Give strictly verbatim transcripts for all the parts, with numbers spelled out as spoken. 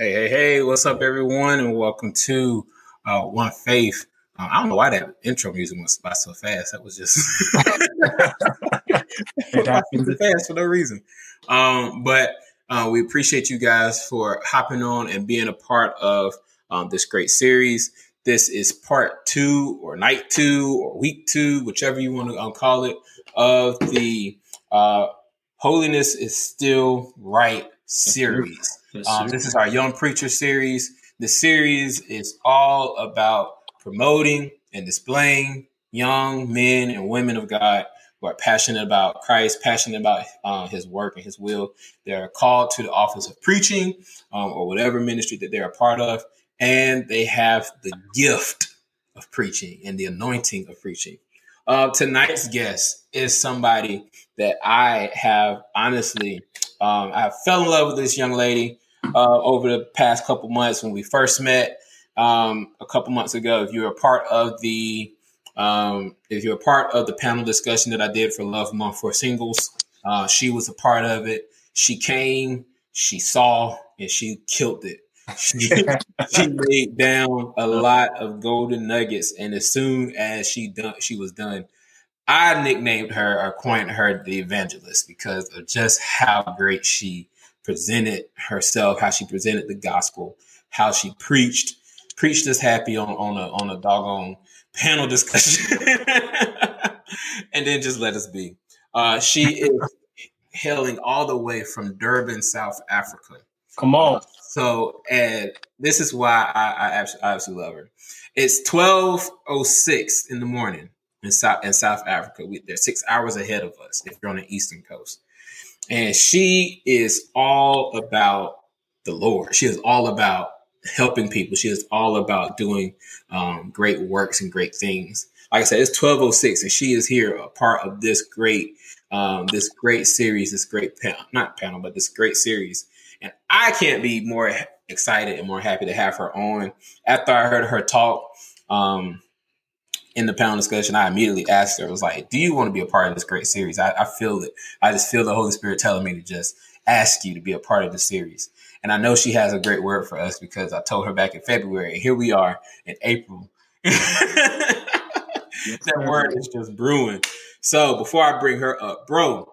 Hey, hey, hey, what's up, everyone, and welcome to uh, One Faith. Uh, I don't know why that intro music went by so fast. That was just fast for no reason. Um, but uh, we appreciate you guys for hopping on and being a part of um, this great series. This is part two or night two or week two, whichever you want to um, call it, of the uh, Holiness is Still Right series. Um, this is our Young Preacher series. The series is all about promoting and displaying young men and women of God who are passionate about Christ, passionate about uh, his work and his will. They're called to the office of preaching um, or whatever ministry that they're a part of. And they have the gift of preaching and the anointing of preaching. Uh, tonight's guest is somebody that I have honestly, um, I fell in love with this young lady. Uh, over the past couple months when we first met um, a couple months ago. If you're a part of the um, if you're a part of the panel discussion that I did for Love Month for Singles, uh, she was a part of it. She came, she saw, and she killed it. She, she laid down a lot of golden nuggets, and as soon as she done, she was done. I nicknamed her or coined her the evangelist because of just how great she presented herself, how she presented the gospel, how she preached, preached us happy on, on a on a doggone panel discussion, and then just let us be. Uh, she is hailing all the way from Durban, South Africa. Come on. Uh, so, and this is why I, I, absolutely, I absolutely love her. It's twelve oh six in the morning in South, in South Africa. We, they're six hours ahead of us if you're on the Eastern Coast. And she is all about the Lord. She is all about helping people. She is all about doing um, great works and great things. Like I said, it's twelve oh six, and she is here, a part of this great, um, this great series, this great panel, not panel, but this great series. And I can't be more excited and more happy to have her on. After I heard her talk um, in the panel discussion, I immediately asked her, I was like, do you want to be a part of this great series? I, I feel it. I just feel the Holy Spirit telling me to just ask you to be a part of the series. And I know she has a great word for us because I told her back in February, and here we are in April. That word is just brewing. So before I bring her up, bro,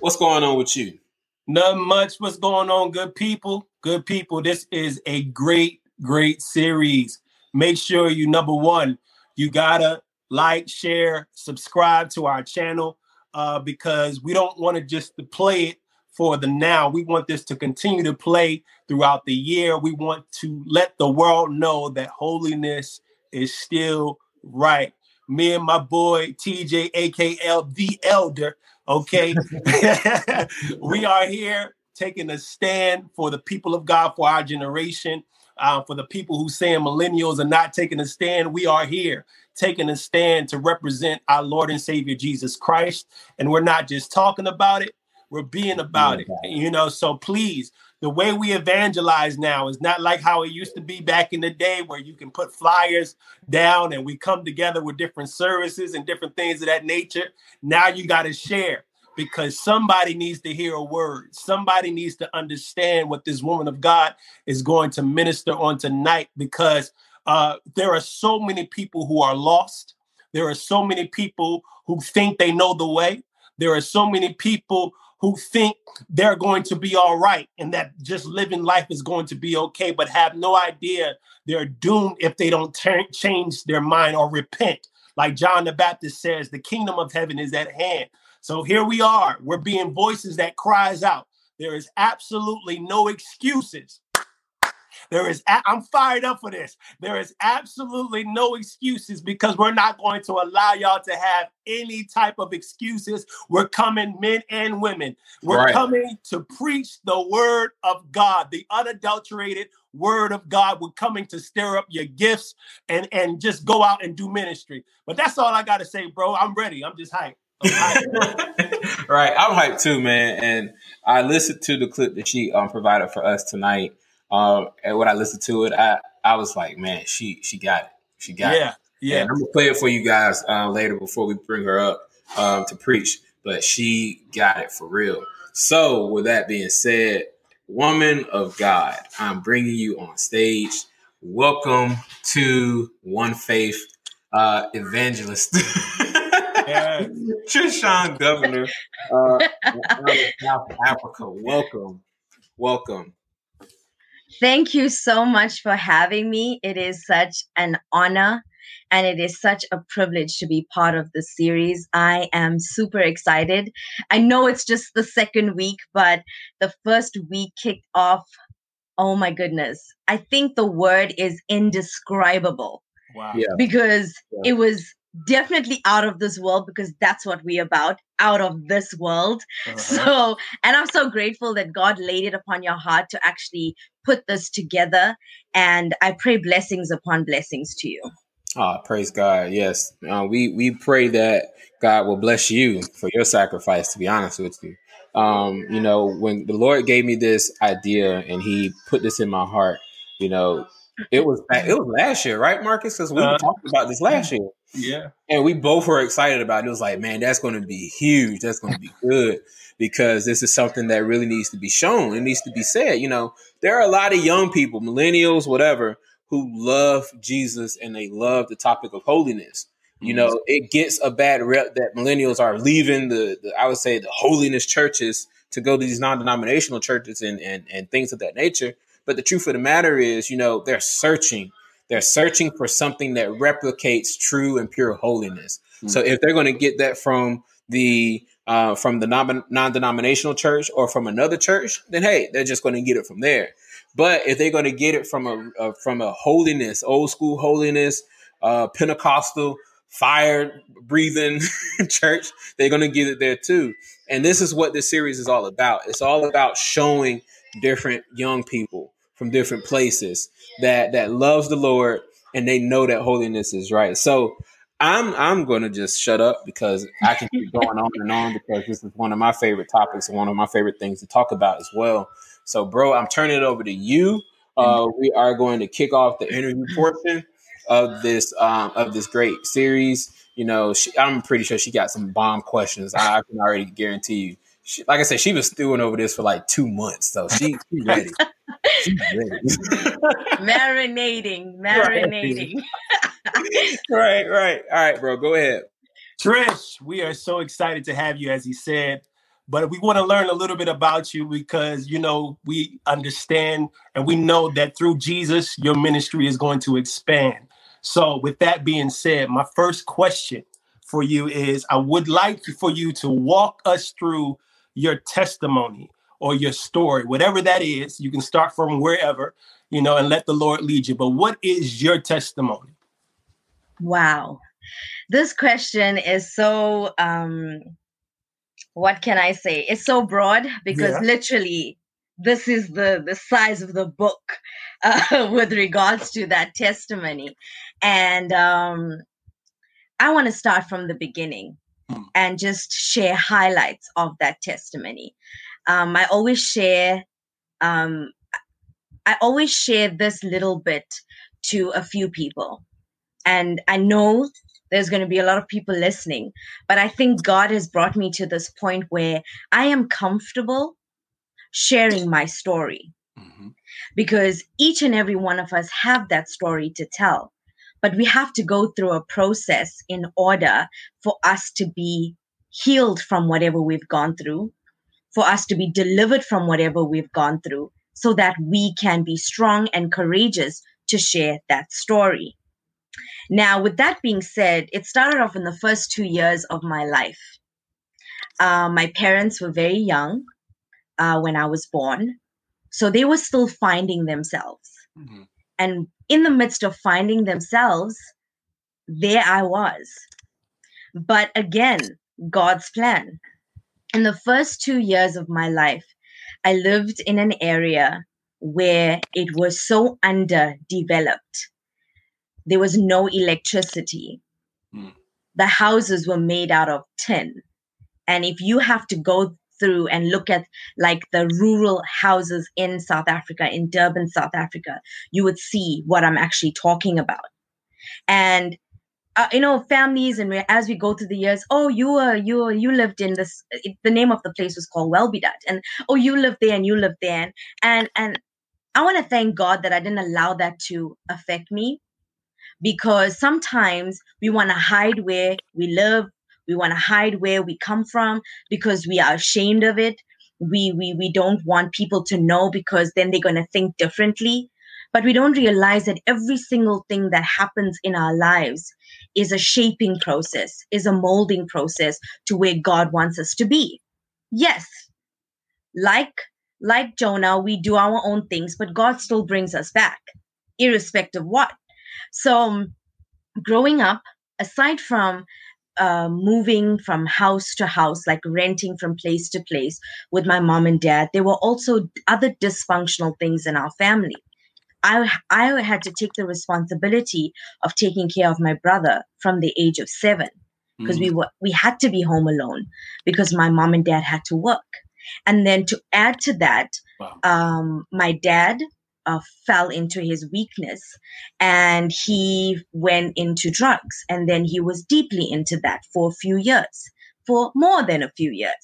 what's going on with you? Nothing much. What's going on, good people? Good people, this is a great, great series. Make sure you, number one, you gotta like, share, subscribe to our channel uh, because we don't want to just play it for the now. We want this to continue to play throughout the year. We want to let the world know that holiness is still right. Me and my boy T J, a k a. The Elder, okay? We are here taking a stand for the people of God, for our generation. Uh, for the people who say millennials are not taking a stand, we are here taking a stand to represent our Lord and Savior, Jesus Christ. And we're not just talking about it. We're being about it, you know, so please, the way we evangelize now is not like how it used to be back in the day where you can put flyers down and we come together with different services and different things of that nature. Now you got to share. Because somebody needs to hear a word. Somebody needs to understand what this woman of God is going to minister on tonight, because uh, there are so many people who are lost. There are so many people who think they know the way. There are so many people who think they're going to be all right and that just living life is going to be okay, but have no idea they're doomed if they don't turn, change their mind or repent. Like John the Baptist says, the kingdom of heaven is at hand. So here we are. We're being voices that cries out. There is absolutely no excuses. There is. A- I'm fired up for this. There is absolutely no excuses because we're not going to allow y'all to have any type of excuses. We're coming, men and women. We're right. coming to preach the word of God, the unadulterated word of God. We're coming to stir up your gifts and, and just go out and do ministry. But that's all I got to say, bro. I'm ready. I'm just hyped. Right, I'm hyped too, man. And I listened to the clip that she um, provided for us tonight. Um, and when I listened to it, I, I was like, man, she she got it. She got yeah, it. Yeah, yeah. I'm gonna play it for you guys uh, later before we bring her up um, to preach. But she got it for real. So with that being said, Woman of God, I'm bringing you on stage. Welcome to One Faith uh, Evangelist. Yes. Trishan Govender, uh, South Africa. Welcome. Welcome. Thank you so much for having me. It is such an honor and it is such a privilege to be part of this series. I am super excited. I know it's just the second week, but the first week kicked off. Oh my goodness. I think the word is indescribable. Wow. Yeah. Because yeah. It was definitely out of this world, because that's what we're about, out of this world. Uh-huh. So, and I'm so grateful that God laid it upon your heart to actually put this together. And I pray blessings upon blessings to you. Oh, praise God. Yes. Uh, we, we pray that God will bless you for your sacrifice, to be honest with you. Um, you know, when the Lord gave me this idea and he put this in my heart, you know, it was, it was last year, right, Marcus? Because we uh, talked about this last year. Yeah. And we both were excited about it. It was like, man, that's going to be huge. That's going to be good, because this is something that really needs to be shown. It needs to be said. You know, there are a lot of young people, millennials, whatever, who love Jesus and they love the topic of holiness. You know, it gets a bad rep that millennials are leaving the, the I would say, the holiness churches to go to these non-denominational churches and, and, and things of that nature. But the truth of the matter is, you know, they're searching. They're searching for something that replicates true and pure holiness. Mm-hmm. So if they're going to get that from the uh, from the non- non-denominational church or from another church, then, hey, they're just going to get it from there. But if they're going to get it from a, a from a holiness, old school holiness, uh, Pentecostal, fire breathing church, they're going to get it there too. And this is what this series is all about. It's all about showing different young people from different places that that loves the Lord and they know that holiness is right. So I'm I'm going to just shut up, because I can keep going on and on, because this is one of my favorite topics and one of my favorite things to talk about as well. So, bro, I'm turning it over to you. Uh, we are going to kick off the interview portion of this um, of this great series. You know, she, I'm pretty sure she got some bomb questions. I, I can already guarantee you. She, like I said, she was stewing over this for like two months, so she, she ready. She's ready. Marinating, marinating. Right, right. All right, bro, go ahead. Trish, we are so excited to have you, as he said. But we want to learn a little bit about you, because, you know, we understand and we know that through Jesus, your ministry is going to expand. So with that being said, my first question for you is, I would like for you to walk us through your testimony or your story, whatever that is. You can start from wherever, you know, and let the Lord lead you. But what is your testimony? Wow. This question is so... Um... What can I say? It's so broad, because yeah. literally this is the, the size of the book uh, with regards to that testimony. And um, I want to start from the beginning and just share highlights of that testimony. Um, I always share, um, I always share this little bit to a few people. And I know there's going to be a lot of people listening, but I think God has brought me to this point where I am comfortable sharing my story, mm-hmm. because each and every one of us have that story to tell, but we have to go through a process in order for us to be healed from whatever we've gone through, for us to be delivered from whatever we've gone through, so that we can be strong and courageous to share that story. Now, with that being said, it started off in the first two years of my life. Uh, my parents were very young uh, when I was born, so they were still finding themselves. Mm-hmm. And in the midst of finding themselves, there I was. But again, God's plan. In the first two years of my life, I lived in an area where it was so underdeveloped. There was no electricity. Mm. The houses were made out of tin. And if you have to go through and look at like the rural houses in South Africa, in Durban, South Africa, you would see what I'm actually talking about. And uh, you know, families, and we, as we go through the years, oh, you were, you were, you lived in this, it, the name of the place was called Welbedat, and oh, you lived there and you lived there. And, and I want to thank God that I didn't allow that to affect me, because sometimes we want to hide where we live. We want to hide where we come from because we are ashamed of it. We, we, we don't want people to know because then they're going to think differently. But we don't realize that every single thing that happens in our lives is a shaping process, is a molding process to where God wants us to be. Yes, like, like Jonah, we do our own things, but God still brings us back, irrespective of what. So growing up, aside from uh, moving from house to house, like renting from place to place with my mom and dad, there were also other dysfunctional things in our family. I, I had to take the responsibility of taking care of my brother from the age of seven, because mm. we were, we had to be home alone because my mom and dad had to work. And then to add to that, wow. um, my dad uh, fell into his weakness and he went into drugs. And then he was deeply into that for a few years, for more than a few years.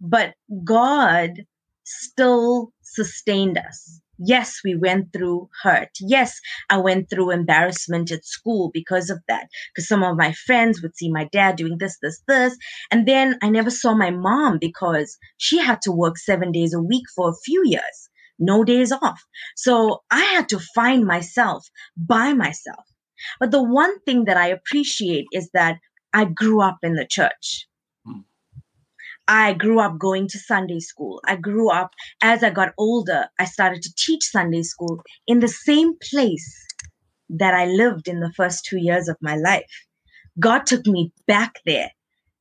But God still sustained us. Yes, we went through hurt. Yes, I went through embarrassment at school because of that, because some of my friends would see my dad doing this, this, this. And then I never saw my mom because she had to work seven days a week for a few years, no days off. So I had to find myself by myself. But the one thing that I appreciate is that I grew up in the church. I grew up going to Sunday school. I grew up, as I got older, I started to teach Sunday school in the same place that I lived in the first two years of my life. God took me back there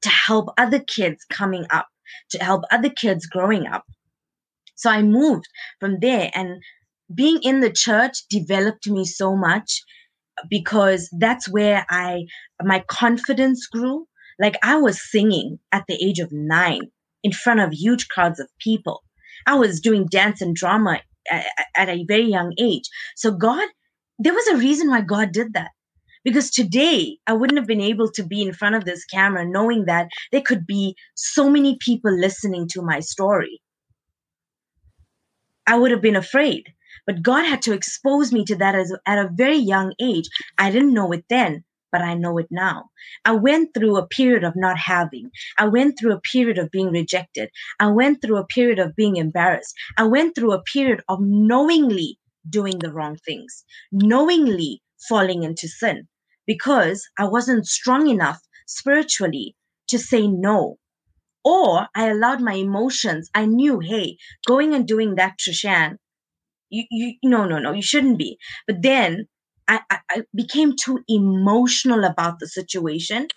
to help other kids coming up, to help other kids growing up. So I moved from there, and being in the church developed me so much because that's where I, my confidence grew. Like, I was singing at the age of nine in front of huge crowds of people. I was doing dance and drama at, at a very young age. So God, there was a reason why God did that. Because today, I wouldn't have been able to be in front of this camera knowing that there could be so many people listening to my story. I would have been afraid. But God had to expose me to that as, at a very young age. I didn't know it then, but I know it now. I went through a period of not having. I went through a period of being rejected. I went through a period of being embarrassed. I went through a period of knowingly doing the wrong things, knowingly falling into sin, because I wasn't strong enough spiritually to say no. Or I allowed my emotions. I knew, hey, going and doing that, Trishan, you, you, no, no, no, you shouldn't be. But then I, I became too emotional about the situation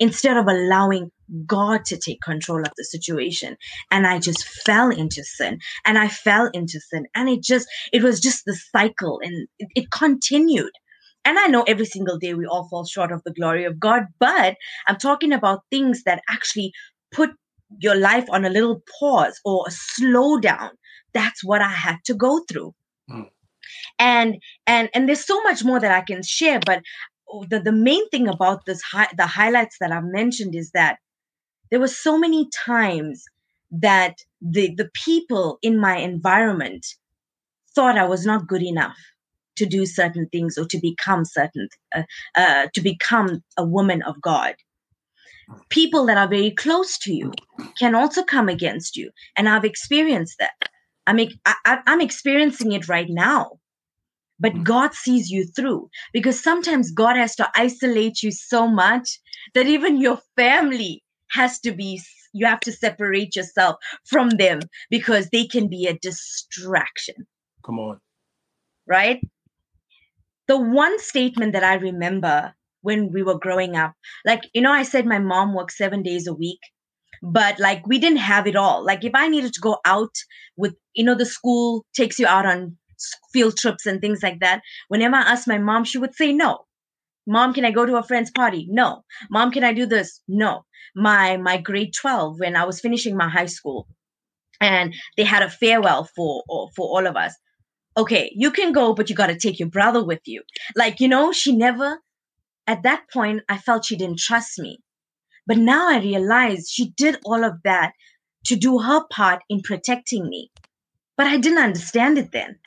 instead of allowing God to take control of the situation. And I just fell into sin and I fell into sin. And it just, it was just the cycle, and it, it continued. And I know every single day we all fall short of the glory of God, but I'm talking about things that actually put your life on a little pause or a slowdown. That's what I had to go through. Mm. And, and, and there's so much more that I can share, but the, the main thing about this, hi- the highlights that I've mentioned is that there were so many times that the, the people in my environment thought I was not good enough to do certain things or to become certain, uh, uh, to become a woman of God. People that are very close to you can also come against you. And I've experienced that. I'm, I, I'm experiencing it right now, but God sees you through, because sometimes God has to isolate you so much that even your family has to be, you have to separate yourself from them because they can be a distraction. Come on. Right? The one statement that I remember when we were growing up, like, you know, I said my mom worked seven days a week. But like, we didn't have it all. Like, if I needed to go out with, you know, the school takes you out on field trips and things like that. Whenever I asked my mom, she would say, no. Mom, can I go to a friend's party? No. Mom, can I do this? No. My, my grade twelve, when I was finishing my high school, and they had a farewell for, for all of us. Okay, you can go, but you got to take your brother with you. Like, you know, she never at that point, I felt she didn't trust me. But now I realize she did all of that to do her part in protecting me. But I didn't understand it then.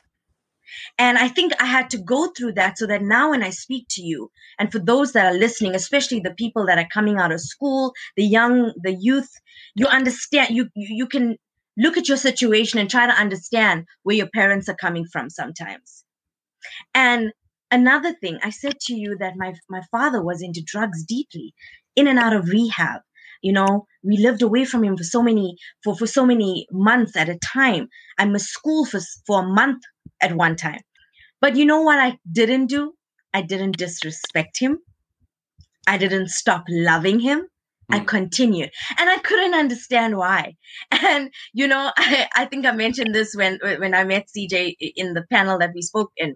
And I think I had to go through that so that now when I speak to you, and for those that are listening, especially the people that are coming out of school, the young, the youth, you understand, you you can look at your situation and try to understand where your parents are coming from sometimes. And another thing, I said to you that my, my father was into drugs deeply, in and out of rehab. You know, we lived away from him for so many, for, for so many months at a time. I missed school for, for a month at one time. But you know what I didn't do? I didn't disrespect him. I didn't stop loving him. Mm. I continued. And I couldn't understand why. And, you know, I, I think I mentioned this when, when I met C J in the panel that we spoke in.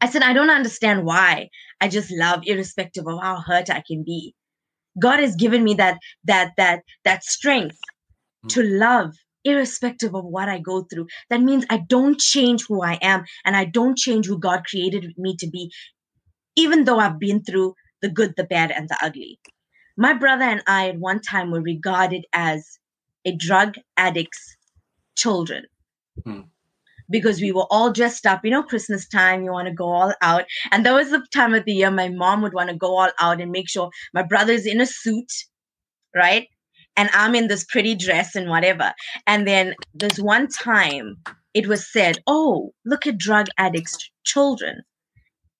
I said, I don't understand why. I just love irrespective of how hurt I can be. God has given me that that that that strength mm. to love irrespective of what I go through. That means I don't change who I am and I don't change who God created me to be, even though I've been through the good, the bad, and the ugly. My brother and I at one time were regarded as a drug addict's children. Mm. Because we were all dressed up, you know, Christmas time, you want to go all out. And that was the time of the year my mom would want to go all out and make sure my brother's in a suit, right? And I'm in this pretty dress and whatever. And then this one time it was said, oh, look at drug addicts' children.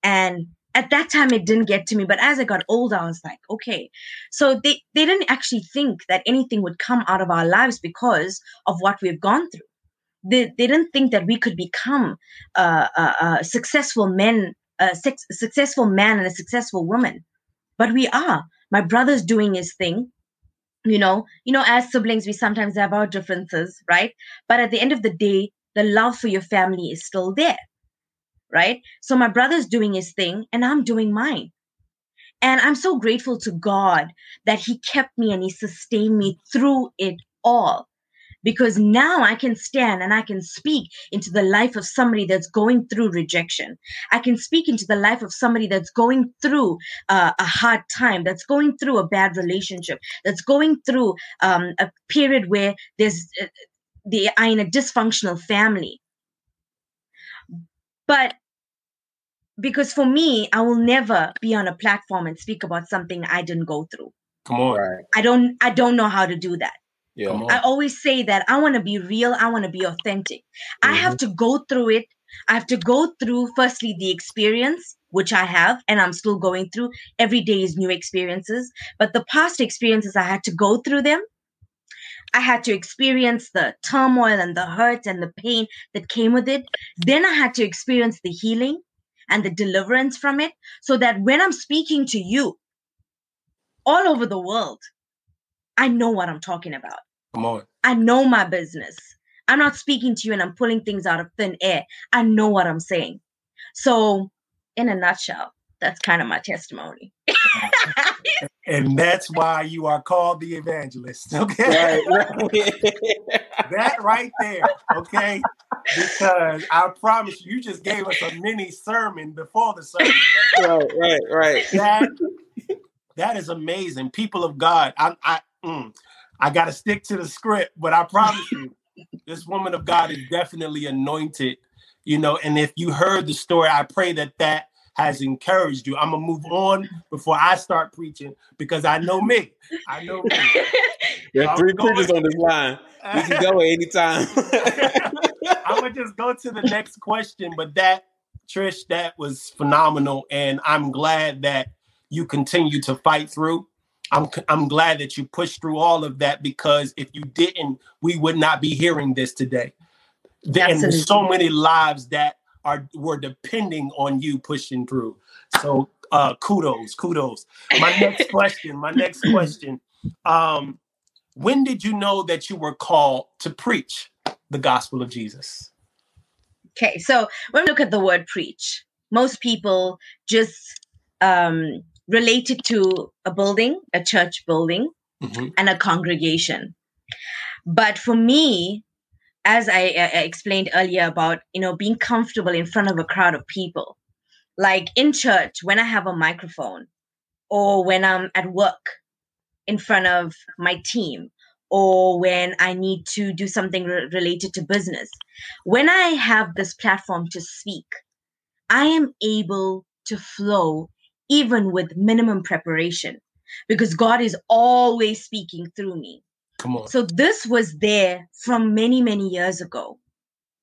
And at that time it didn't get to me. But as I got older, I was like, okay. So they, they didn't actually think that anything would come out of our lives because of what we've gone through. They, they didn't think that we could become uh, uh, uh, successful men, uh, sex, successful man and a successful woman, but we are. My brother's doing his thing, you know. You know, as siblings, we sometimes have our differences, right? But at the end of the day, the love for your family is still there, right? So my brother's doing his thing, and I'm doing mine, and I'm so grateful to God that He kept me and He sustained me through it all. Because now I can stand and I can speak into the life of somebody that's going through rejection. I can speak into the life of somebody that's going through uh, a hard time, that's going through a bad relationship, that's going through um, a period where there's uh, they are in a dysfunctional family. But because for me, I will never be on a platform and speak about something I didn't go through. Come on. I don't. I don't know how to do that. Yeah. I always say that I want to be real. I want to be authentic. Mm-hmm. I have to go through it. I have to go through, firstly, the experience, which I have, and I'm still going through. Every day is new experiences. But the past experiences, I had to go through them. I had to experience the turmoil and the hurt and the pain that came with it. Then I had to experience the healing and the deliverance from it so that when I'm speaking to you all over the world, I know what I'm talking about. Come on. I know my business. I'm not speaking to you and I'm pulling things out of thin air. I know what I'm saying. So in a nutshell, that's kind of my testimony. And that's why you are called the evangelist. Okay. Right, right. That right there. Okay. Because I promise you, you just gave us a mini sermon before the sermon. Right, right, right. That, that is amazing. People of God, I, I, Mm. I got to stick to the script, but I promise you, this woman of God is definitely anointed, you know, and if you heard the story, I pray that that has encouraged you. I'm going to move on before I start preaching because I know me. I know me. There are three preachers on this line. We can go anytime. I'm going to just go to the next question, but that, Trish, that was phenomenal, and I'm glad that you continue to fight through. I'm I'm glad that you pushed through all of that because if you didn't, we would not be hearing this today. And there's so many lives that are were depending on you pushing through. So uh, kudos, kudos. My next question, my next question. Um, when did you know that you were called to preach the gospel of Jesus? Okay, so when we look at the word preach, most people just... Um, related to a building, a church building, mm-hmm. and a congregation. But for me, as I, I explained earlier about, you know, being comfortable in front of a crowd of people, like in church, when I have a microphone, or when I'm at work in front of my team, or when I need to do something re- related to business. When I have this platform to speak, I am able to flow even with minimum preparation, because God is always speaking through me. Come on. So this was there from many, many years ago,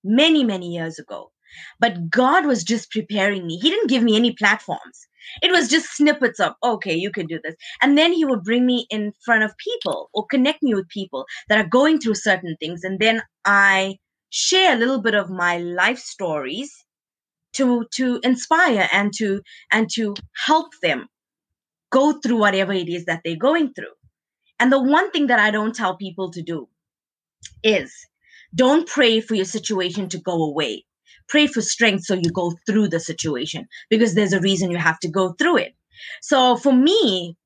many, many years ago. But God was just preparing me. He didn't give me any platforms. It was just snippets of, okay, you can do this. And then he would bring me in front of people or connect me with people that are going through certain things. And then I share a little bit of my life stories to to inspire and to and to help them go through whatever it is that they're going through. And the one thing that I don't tell people to do is don't pray for your situation to go away. Pray for strength so you go through the situation, because there's a reason you have to go through it. So for me,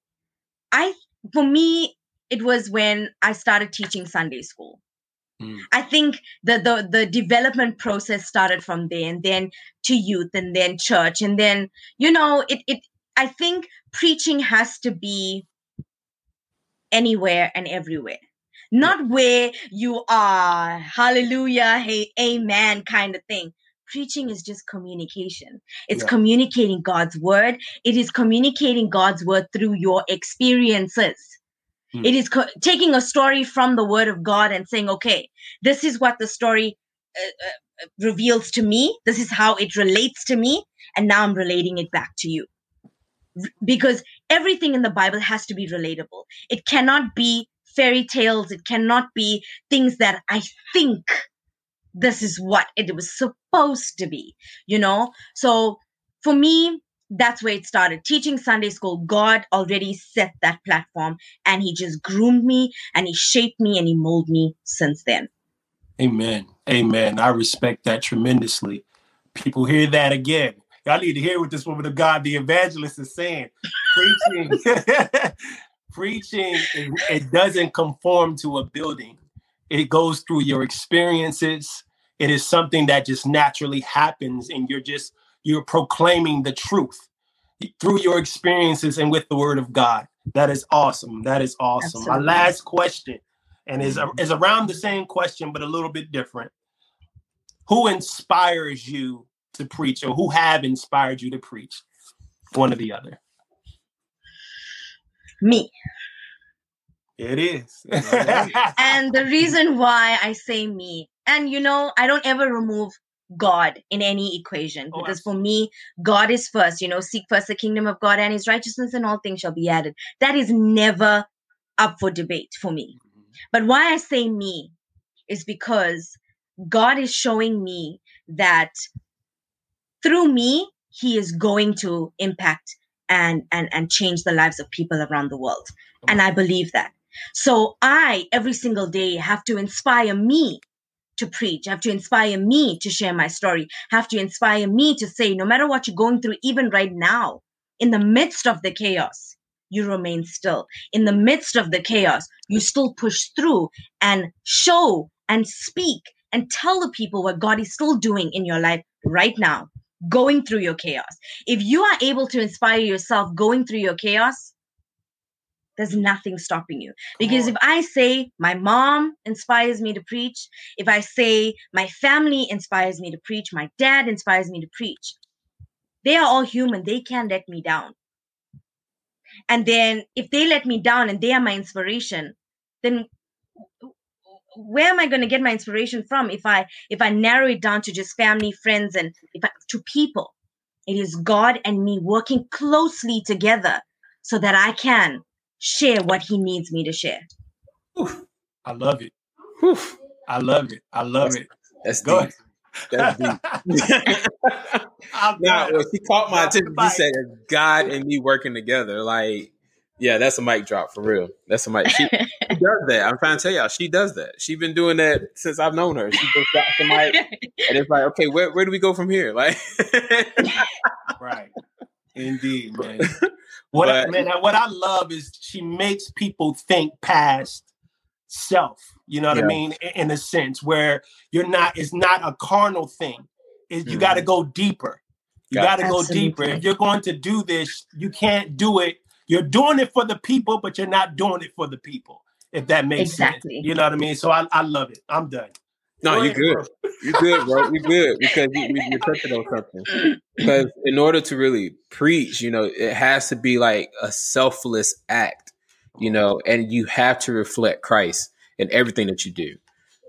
I for me, it was when I started teaching Sunday school. Mm. I think the, the the development process started from there, and then to youth, and then church, and then, you know, it it I think preaching has to be anywhere and everywhere. Not where you are, hallelujah, hey, amen kind of thing. Preaching is just communication. It's yeah. communicating God's word. It is communicating God's word through your experiences. Hmm. It is co- taking a story from the word of God and saying, okay, this is what the story uh, uh, reveals to me. This is how it relates to me. And now I'm relating it back to you. R- because everything in the Bible has to be relatable. It cannot be fairy tales. It cannot be things that I think this is what it was supposed to be, you know? So for me, that's where it started. Teaching Sunday school, God already set that platform, and he just groomed me, and he shaped me, and he molded me since then. Amen. Amen. I respect that tremendously. People hear that again. Y'all need to hear what this woman of God, the evangelist, is saying. Preaching. Preaching, it, it doesn't conform to a building. It goes through your experiences. It is something that just naturally happens, and you're just, you're proclaiming the truth through your experiences and with the word of God. That is awesome. That is awesome. Absolutely. My last question, and is, is around the same question, but a little bit different. Who inspires you to preach, or who have inspired you to preach? One or the other. Me. It is. And the reason why I say me, and you know, I don't ever remove God in any equation, oh, because for me, God is first. You know, seek first the kingdom of God and his righteousness, and all things shall be added. That is never up for debate for me. But why I say me is because God is showing me that through me, he is going to impact and and and change the lives of people around the world. And I believe that. So I, every single day, have to inspire me to preach, have to inspire me to share my story, have to inspire me to say, no matter what you're going through, even right now, in the midst of the chaos, you remain still. In the midst of the chaos, you still push through and show and speak and tell the people what God is still doing in your life right now, going through your chaos. If you are able to inspire yourself going through your chaos, there's nothing stopping you. Because if I say my mom inspires me to preach, if I say my family inspires me to preach, my dad inspires me to preach, they are all human. They can't let me down. And then if they let me down and they are my inspiration, then where am I going to get my inspiration from if I if I narrow it down to just family, friends, and if I, to people? It is God and me working closely together so that I can share what he needs me to share. Oof, I love it. Oof, I love it. I love that's, it. That's good. That's deep. Nah, well, she caught my attention. She said, God and me working together. Like, yeah, that's a mic drop for real. That's a mic. She, she does that. I'm trying to tell y'all, she does that. She's been doing that since I've known her. She just drops the mic, and it's like, okay, where where do we go from here? Like, right, indeed, man. What but, I, man, what I love is she makes people think past self. You know what yeah. I mean? In, in a sense, where you're not, it's not a carnal thing. It's, mm-hmm. You got to go deeper. You got to go deeper. If you're going to do this, you can't do it You're doing it for the people, but you're not doing it for the people, if that makes exactly. sense. You know what I mean? So I, I love it. I'm done. No, you're good. You're good, bro. You're good because you, you're touching on something. Because in order to really preach, you know, it has to be like a selfless act, you know, and you have to reflect Christ in everything that you do,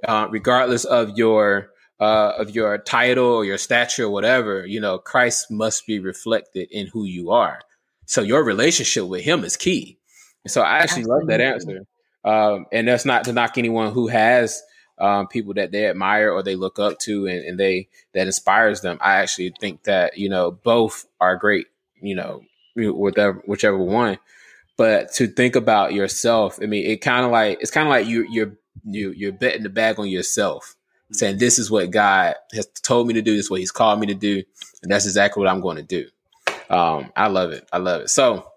uh, regardless of your uh, of your title or your stature or whatever. You know, Christ must be reflected in who you are. So your relationship with Him is key. And so I actually Absolutely. love that answer. Um, and that's not to knock anyone who has. Um, people that they admire or they look up to and, and they that inspires them. I actually think that, you know, both are great, you know, whatever, whichever one. But to think about yourself, I mean, it kind of like it's kind of like you, you're you, you're betting the bag on yourself, saying this is what God has told me to do. This is what He's called me to do. And that's exactly what I'm going to do. Um, I love it. I love it. So.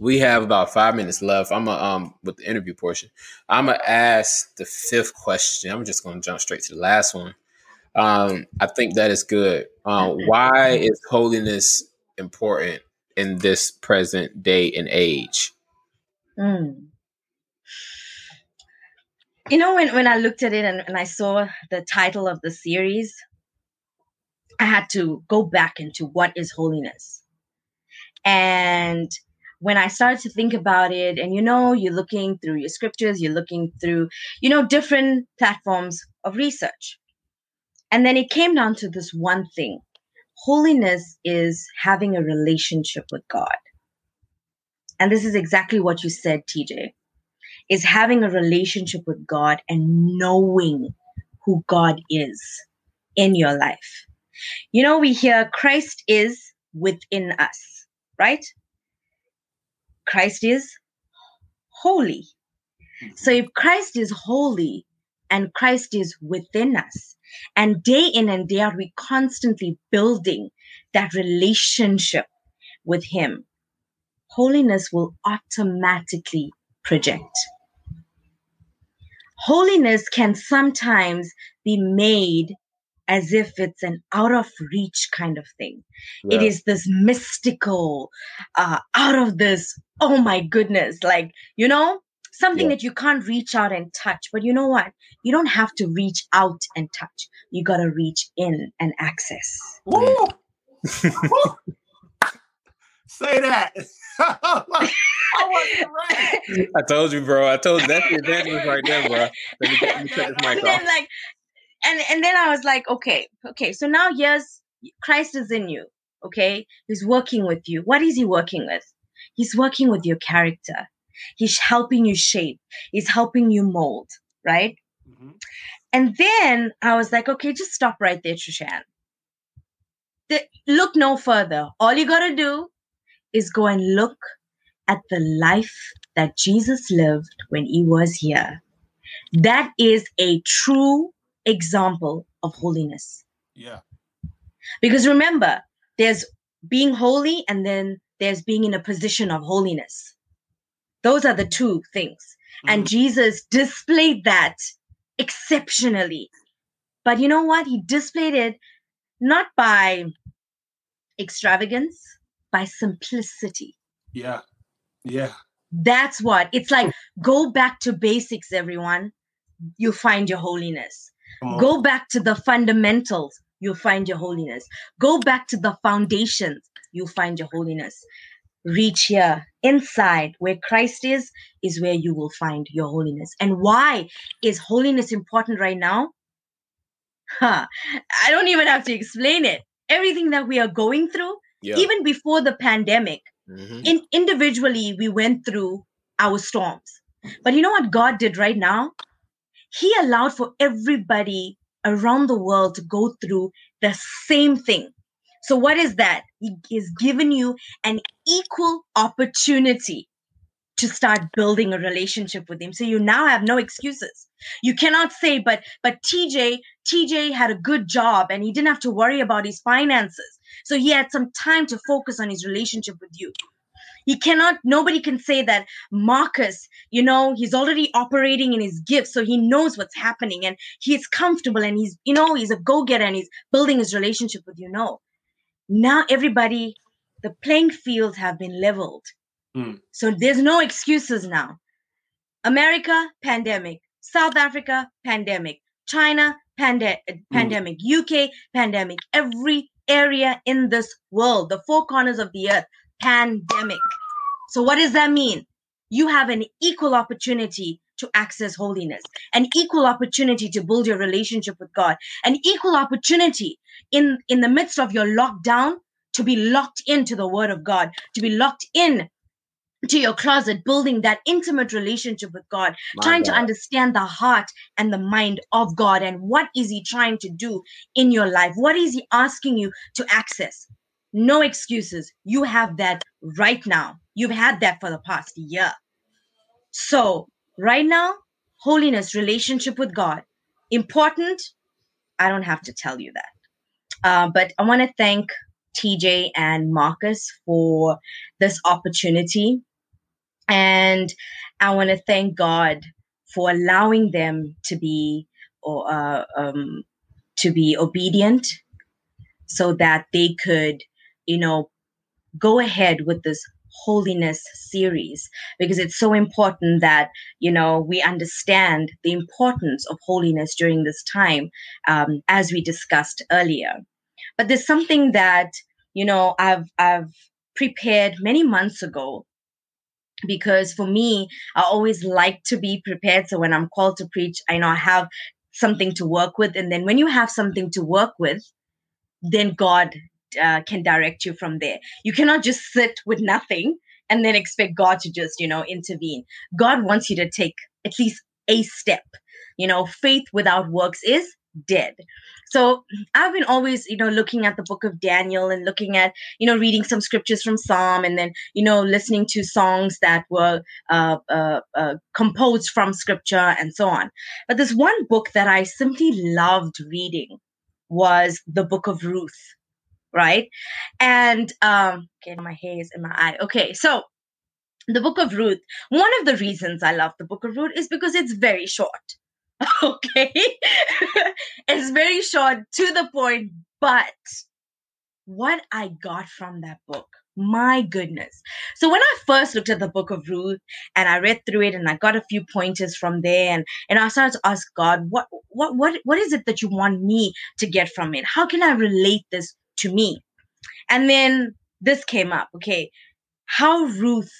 We have about five minutes left. I'm a, um with the interview portion. I'm gonna ask the fifth question. I'm just gonna jump straight to the last one. Um, I think that is good. Um, why is holiness important in this present day and age? Mm. You know, when, when I looked at it and, and I saw the title of the series, I had to go back into what is holiness. And when I started to think about it, and, you know, you're looking through your scriptures, you're looking through, you know, different platforms of research. And then it came down to this one thing. Holiness is having a relationship with God. And this is exactly what you said, T J, is having a relationship with God and knowing who God is in your life. You know, we hear Christ is within us, right? Christ is holy. So if Christ is holy and Christ is within us, and day in and day out, we constantly building that relationship with Him, holiness will automatically project. Holiness can sometimes be made as if it's an out of reach kind of thing. Yeah. It is this mystical, uh, out of this, oh my goodness, like, you know, something yeah. that you can't reach out and touch. But you know what? You don't have to reach out and touch. You got to reach in and access. Woo! Say that. I told you, bro. I told you. That's the advantage right there, bro. Let me, let me cut this mic off. Like, And and then I was like, okay, okay. So now, yes, Christ is in you, okay? He's working with you. What is He working with? He's working with your character. He's helping you shape. He's helping you mold, right? Mm-hmm. And then I was like, okay, just stop right there, Trishan. The, look no further. All you got to do is go and look at the life that Jesus lived when He was here. That is a true example of holiness. Yeah. Because remember, there's being holy and then there's being in a position of holiness. Those are the two things. Mm-hmm. And Jesus displayed that exceptionally. But you know what? He displayed it not by extravagance, by simplicity. Yeah. Yeah. That's what. It's like, go back to basics, everyone. You'll find your holiness. Go back to the fundamentals, you'll find your holiness. Go back to the foundations, you'll find your holiness. Reach here, inside, where Christ is, is where you will find your holiness. And why is holiness important right now? Huh. I don't even have to explain it. Everything that we are going through, yeah. even before the pandemic, mm-hmm. in, individually, we went through our storms. But you know what God did right now? He allowed for everybody around the world to go through the same thing. So what is that? He has given you an equal opportunity to start building a relationship with Him. So you now have no excuses. You cannot say, but but T J, T J had a good job and he didn't have to worry about his finances. So he had some time to focus on his relationship with you. He cannot, nobody can say that Marcus, you know, he's already operating in his gifts, so he knows what's happening and he's comfortable and he's, you know, he's a go-getter and he's building his relationship with you. No. Now everybody, the playing fields have been leveled. Mm. So there's no excuses now. America, pandemic. South Africa, pandemic. China, pande- pandemic. Mm. U K, pandemic. Every area in this world, the four corners of the earth, pandemic. So what does that mean? You have an equal opportunity to access holiness, an equal opportunity to build your relationship with God, an equal opportunity in, in the midst of your lockdown to be locked into the Word of God, to be locked in to your closet, building that intimate relationship with God, My trying God. to understand the heart and the mind of God and what is He trying to do in your life? What is He asking you to access? No excuses. You have that right now. You've had that for the past year. So right now, holiness, relationship with God, important. I don't have to tell you that. Uh, but I want to thank T J and Marcus for this opportunity. And I want to thank God for allowing them to be or uh, um, to be obedient so that they could, you know, go ahead with this holiness series, because it's so important that, you know, we understand the importance of holiness during this time, um, as we discussed earlier. But there's something that, you know, I've I've prepared many months ago, because for me, I always like to be prepared. So when I'm called to preach, I know I have something to work with. And then when you have something to work with, then God uh, can direct you from there. You cannot just sit with nothing and then expect God to just, you know, intervene. God wants you to take at least a step. You know, faith without works is dead. So I've been always, you know, looking at the book of Daniel and looking at, you know, reading some scriptures from Psalm, and then, you know, listening to songs that were uh, uh, uh, composed from scripture and so on. But this one book that I simply loved reading was the book of Ruth, right? And um, okay, my hair is in my eye. Okay, so the book of Ruth, one of the reasons I love the book of Ruth is because it's very short. Okay, it's very short, to the point, but what I got from that book, my goodness. So when I first looked at the book of Ruth and I read through it and I got a few pointers from there, and, and I started to ask God, what, what, what, what is it that you want me to get from it? How can I relate this to me? And then this came up, okay, how Ruth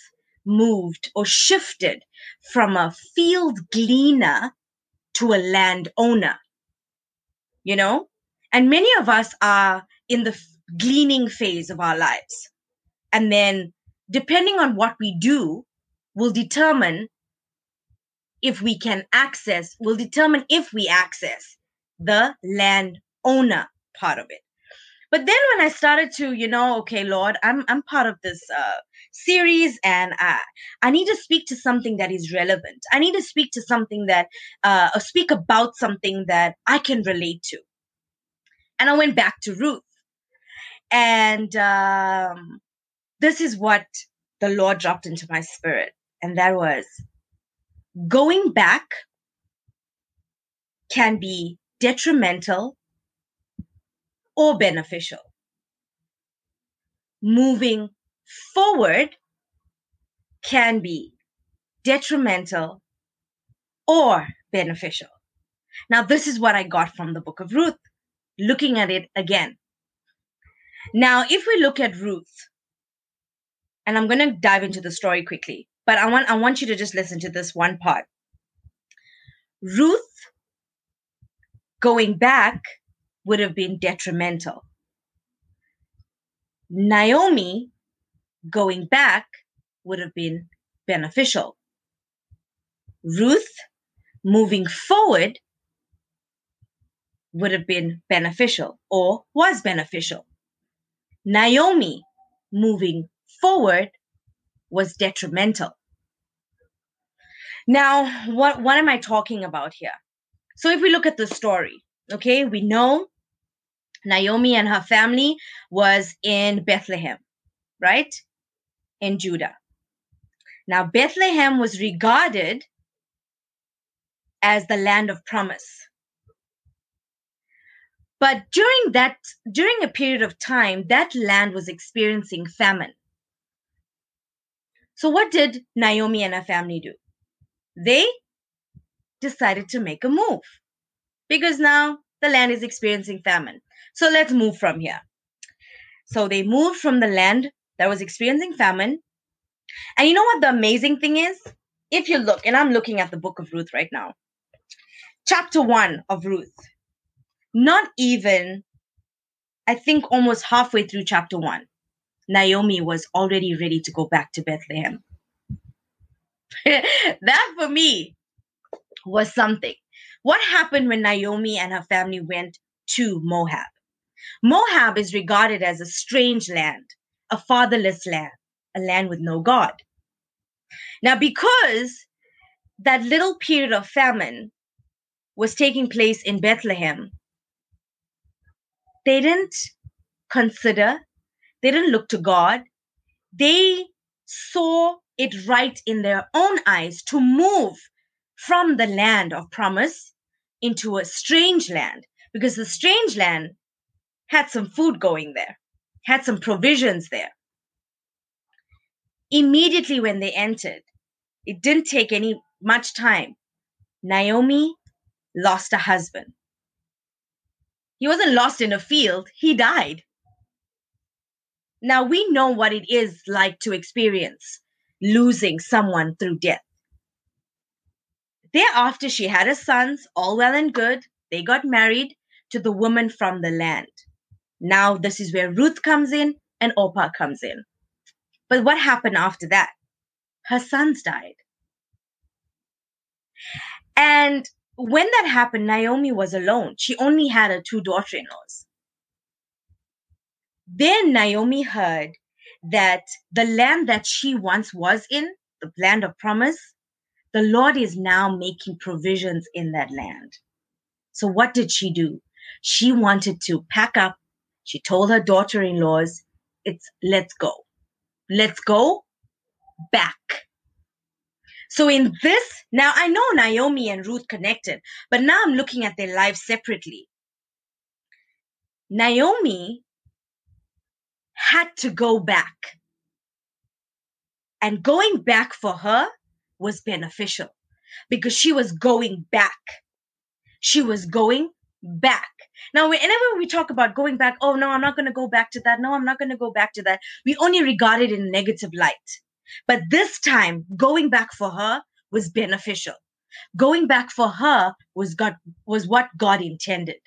moved or shifted from a field gleaner to a landowner, you know? And many of us are in the gleaning phase of our lives. And then depending on what we do will determine if we can access, will determine if we access the landowner part of it. But then when I started to, you know, okay, Lord, I'm I'm part of this uh, series, and I, I need to speak to something that is relevant. I need to speak to something that, uh, or speak about something that I can relate to. And I went back to Ruth. And um, this is what the Lord dropped into my spirit. And that was, going back can be detrimental or beneficial. Moving forward can be detrimental or beneficial. Now, this is what I got from the book of Ruth, looking at it again. Now, if we look at Ruth, and I'm going to dive into the story quickly, but I want, I want you to just listen to this one part. Ruth going back would have been detrimental. Naomi going back would have been beneficial. Ruth moving forward would have been beneficial, or was beneficial. Naomi moving forward was detrimental. Now, what, what am I talking about here? So if we look at the story, okay, we know Naomi and her family was in Bethlehem, right? In Judah. Now, Bethlehem was regarded as the land of promise. But during that, during a period of time, that land was experiencing famine. So what did Naomi and her family do? They decided to make a move because now the land is experiencing famine. So let's move from here. So they moved from the land that was experiencing famine. And you know what the amazing thing is? If you look, and I'm looking at the book of Ruth right now, chapter one of Ruth, not even, I think almost halfway through chapter one, Naomi was already ready to go back to Bethlehem. That for me was something. What happened when Naomi and her family went to Moab? Moab is regarded as a strange land, a fatherless land, a land with no God. Now, because that little period of famine was taking place in Bethlehem, they didn't consider, they didn't look to God. They saw it right in their own eyes to move from the land of promise into a strange land, because the strange land had some food going there, had some provisions there. Immediately when they entered, it didn't take any much time. Naomi lost a husband. He wasn't lost in a field. He died. Now we know what it is like to experience losing someone through death. Thereafter, she had her sons, all well and good. They got married to the woman from the land. Now this is where Ruth comes in and Orpah comes in. But what happened after that? Her sons died. And when that happened, Naomi was alone. She only had her two daughter-in-laws. Then Naomi heard that the land that she once was in, the land of promise, the Lord is now making provisions in that land. So what did she do? She wanted to pack up. She told her daughter-in-laws, "It's let's go. Let's go back." So in this, now I know Naomi and Ruth connected, but now I'm looking at their lives separately. Naomi had to go back. And going back for her was beneficial because she was going back. She was going back. Now, whenever we talk about going back, oh, no, I'm not going to go back to that. No, I'm not going to go back to that. We only regard it in negative light. But this time, going back for her was beneficial. Going back for her was God, was what God intended.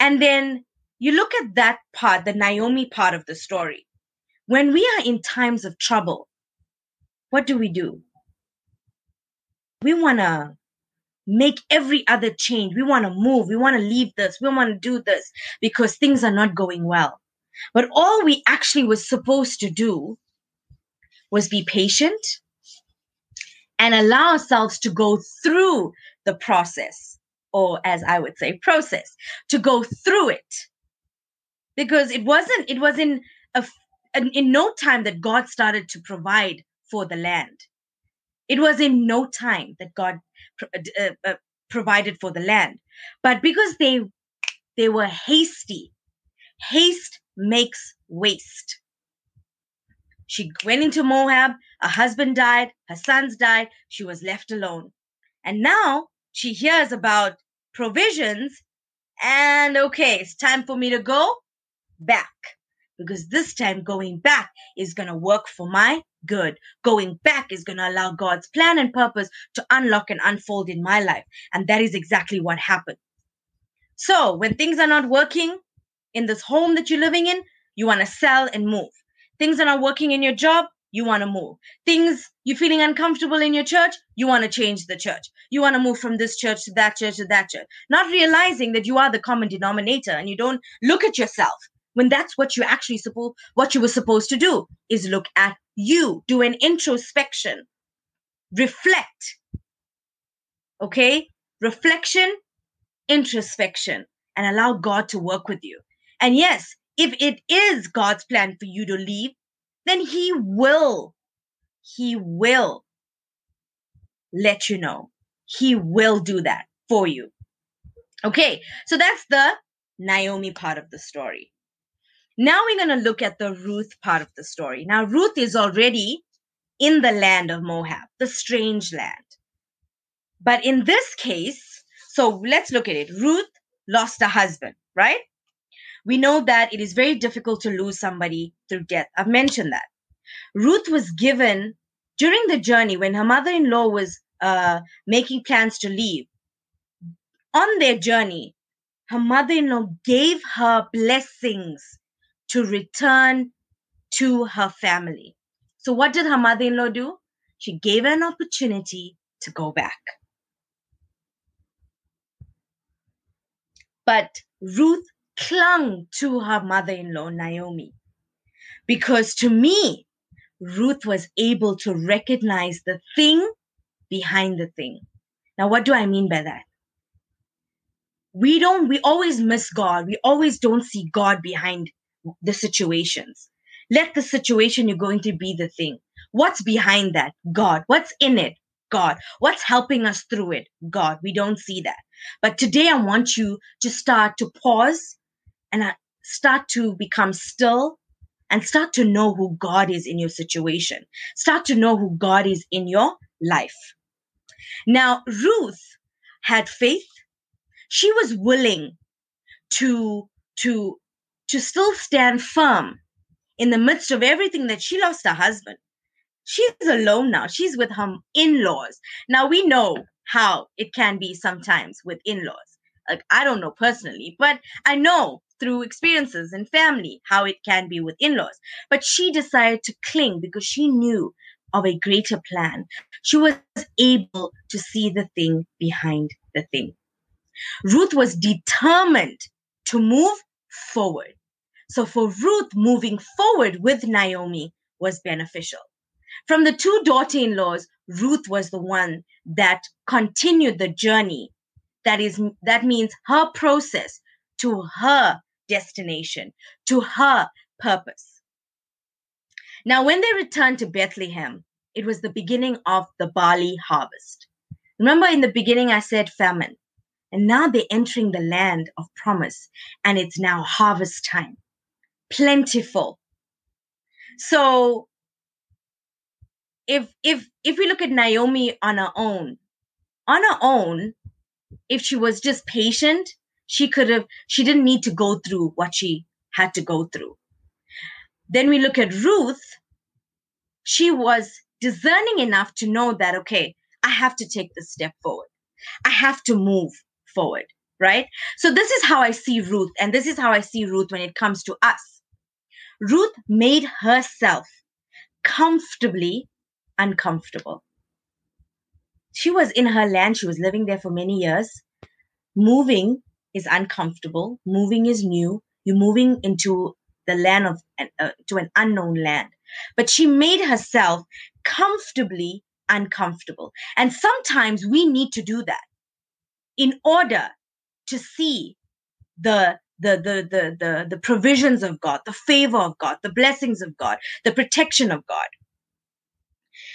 And then you look at that part, the Naomi part of the story. When we are in times of trouble, what do we do? We want to make every other change. We want to move. We want to leave this. We want to do this because things are not going well. But all we actually was supposed to do was be patient and allow ourselves to go through the process, or as I would say, process, to go through it. Because it wasn't, it was in, a, in no time that God started to provide for the land. It was in no time that God Uh, uh, provided for the land, but because they they were hasty, haste makes waste. She went into Moab. Her husband died. Her sons died. She was left alone, and now she hears about provisions. And okay, it's time for me to go back because this time going back is gonna work for my good. Going back is going to allow God's plan and purpose to unlock and unfold in my life. And that is exactly what happened. So when things are not working in this home that you're living in, you want to sell and move. Things are not working in your job, you want to move. Things, you're feeling uncomfortable in your church, you want to change the church. You want to move from this church to that church to that church. Not realizing that you are the common denominator and you don't look at yourself. When that's what you actually supposed, what you were supposed to do is look at you, do an introspection, reflect. Okay? Reflection, introspection, and allow God to work with you. And yes, if it is God's plan for you to leave, then He will, He will let you know. He will do that for you. Okay, so that's the Naomi part of the story. Now we're going to look at the Ruth part of the story. Now, Ruth is already in the land of Moab, the strange land. But in this case, so let's look at it. Ruth lost a husband, right? We know that it is very difficult to lose somebody through death. I've mentioned that. Ruth was given, during the journey, when her mother-in-law was uh, making plans to leave, on their journey, her mother-in-law gave her blessings to return to her family. So what did her mother-in-law do? She gave her an opportunity to go back. But Ruth clung to her mother-in-law, Naomi, because to me, Ruth was able to recognize the thing behind the thing. Now, what do I mean by that? We don't, we always miss God. We always don't see God behind the situations. Let the situation you're going to be the thing. What's behind that? God. What's in it? God. What's helping us through it? God. We don't see that. But today I want you to start to pause and start to become still and start to know who God is in your situation. Start to know who God is in your life. Now, Ruth had faith. She was willing to, to, to still stand firm in the midst of everything that she lost her husband. She's alone now. She's with her in-laws. Now, we know how it can be sometimes with in-laws. Like, I don't know personally, but I know through experiences and family how it can be with in-laws. But she decided to cling because she knew of a greater plan. She was able to see the thing behind the thing. Ruth was determined to move forward. So for Ruth, moving forward with Naomi was beneficial. From the two daughter-in-laws, Ruth was the one that continued the journey. That is, that means her process to her destination, to her purpose. Now, when they returned to Bethlehem, it was the beginning of the barley harvest. Remember in the beginning, I said famine. And now they're entering the land of promise, and it's now harvest time. Plentiful. So if if if we look at Naomi on her own, on her own, if she was just patient, she could have, she didn't need to go through what she had to go through. Then we look at Ruth. She was discerning enough to know that, okay, I have to take this step forward. I have to move forward, right? So this is how I see Ruth, and this is how I see Ruth when it comes to us. Ruth made herself comfortably uncomfortable. She was in her land. She was living there for many years. Moving is uncomfortable. Moving is new. You're moving into the land of, uh, to an unknown land. But she made herself comfortably uncomfortable. And sometimes we need to do that in order to see the, the, the, the, the, the provisions of God, the favor of God, the blessings of God, the protection of God.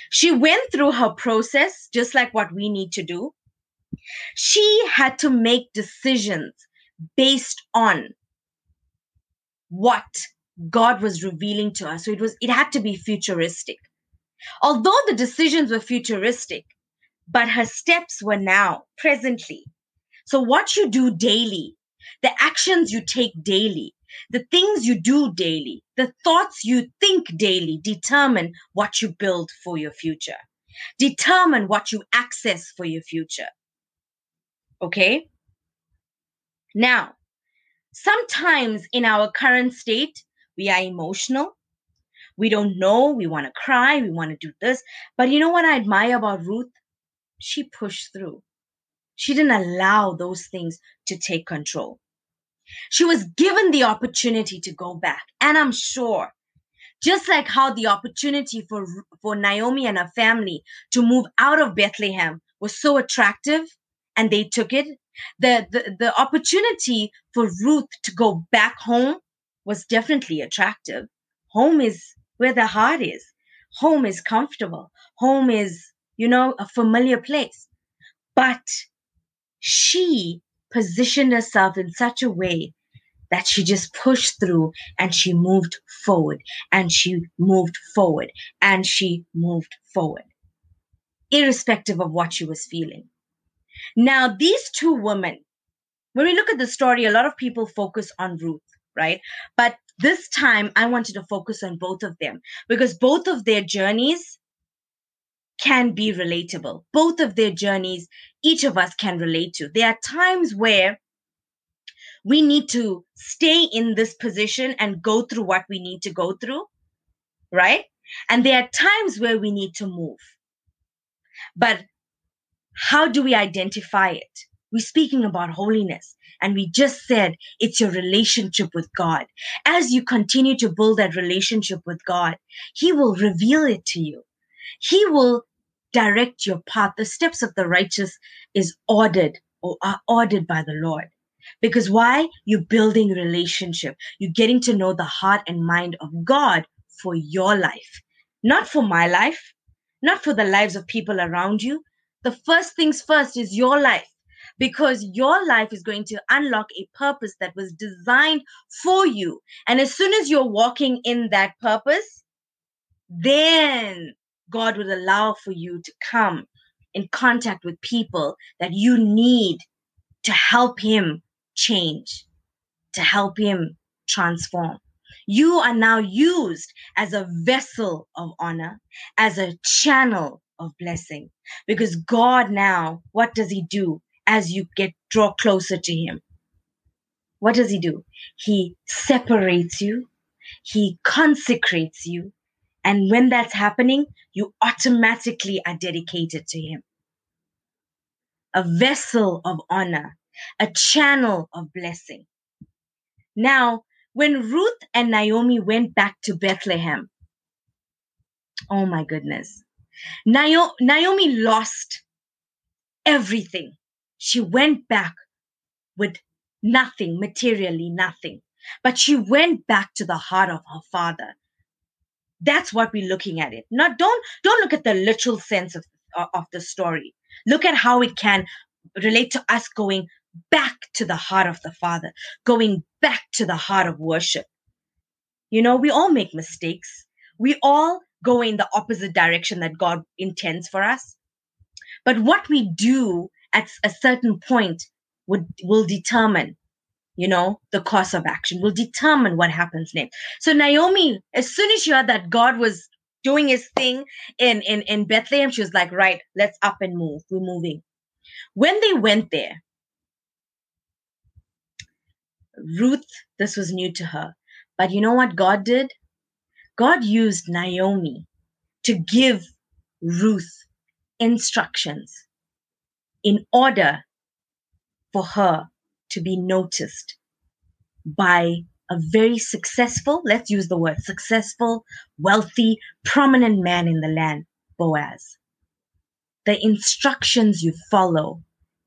She went through her process, just like what we need to do. She had to make decisions based on what God was revealing to her. So it was, it had to be futuristic. Although the decisions were futuristic, but her steps were now, presently. So what you do daily, the actions you take daily, the things you do daily, the thoughts you think daily determine what you build for your future, determine what you access for your future. Okay? Now, sometimes in our current state, we are emotional. We don't know. We want to cry. We want to do this. But you know what I admire about Ruth? She pushed through. She didn't allow those things to take control. She was given the opportunity to go back. And I'm sure, just like how the opportunity for, for Naomi and her family to move out of Bethlehem was so attractive and they took it, the, the, the opportunity for Ruth to go back home was definitely attractive. Home is where the heart is. Home is comfortable. Home is, you know, a familiar place. But she positioned herself in such a way that she just pushed through and she moved forward and she moved forward and she moved forward, irrespective of what she was feeling. Now, these two women, when we look at the story, a lot of people focus on Ruth, right? But this time I wanted to focus on both of them because both of their journeys can be relatable. Both of their journeys, each of us can relate to. There are times where we need to stay in this position and go through what we need to go through, right? And there are times where we need to move. But how do we identify it? We're speaking about holiness. And we just said, it's your relationship with God. As you continue to build that relationship with God, He will reveal it to you. He will direct your path. The steps of the righteous is ordered or are ordered by the Lord. Because why? You're building relationship. You're getting to know the heart and mind of God for your life. Not for my life. Not for the lives of people around you. The first things first is your life. Because your life is going to unlock a purpose that was designed for you. And as soon as you're walking in that purpose, then God will allow for you to come in contact with people that you need to help Him change, to help Him transform. You are now used as a vessel of honor, as a channel of blessing. Because God now, what does He do as you get draw closer to Him? What does He do? He separates you. He consecrates you. And when that's happening, you automatically are dedicated to Him. A vessel of honor, a channel of blessing. Now, when Ruth and Naomi went back to Bethlehem, oh my goodness, Naomi lost everything. She went back with nothing, materially nothing. But she went back to the heart of her father. That's what we're looking at it. Not don't don't look at the literal sense of, of the story. Look at how it can relate to us going back to the heart of the Father, going back to the heart of worship. You know, we all make mistakes. We all go in the opposite direction that God intends for us. But what we do at a certain point would will determine, you know, the course of action, will determine what happens next. So Naomi, as soon as she heard that God was doing His thing in, in, in Bethlehem, she was like, right, let's up and move. We're moving. When they went there, Ruth, this was new to her. But you know what God did? God used Naomi to give Ruth instructions in order for her to be noticed by a very successful, let's use the word successful, wealthy, prominent man in the land, Boaz. The instructions you follow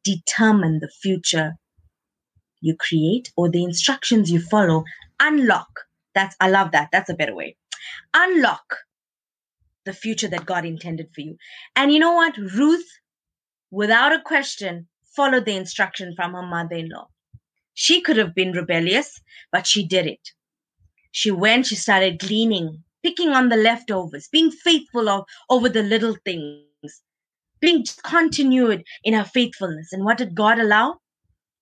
determine the future you create, or the instructions you follow unlock. That's, I love that. That's a better way. Unlock the future that God intended for you. And you know what? Ruth, without a question, followed the instruction from her mother-in-law. She could have been rebellious, but she did it. She went, she started gleaning, picking on the leftovers, being faithful of, over the little things, being continued in her faithfulness. And what did God allow?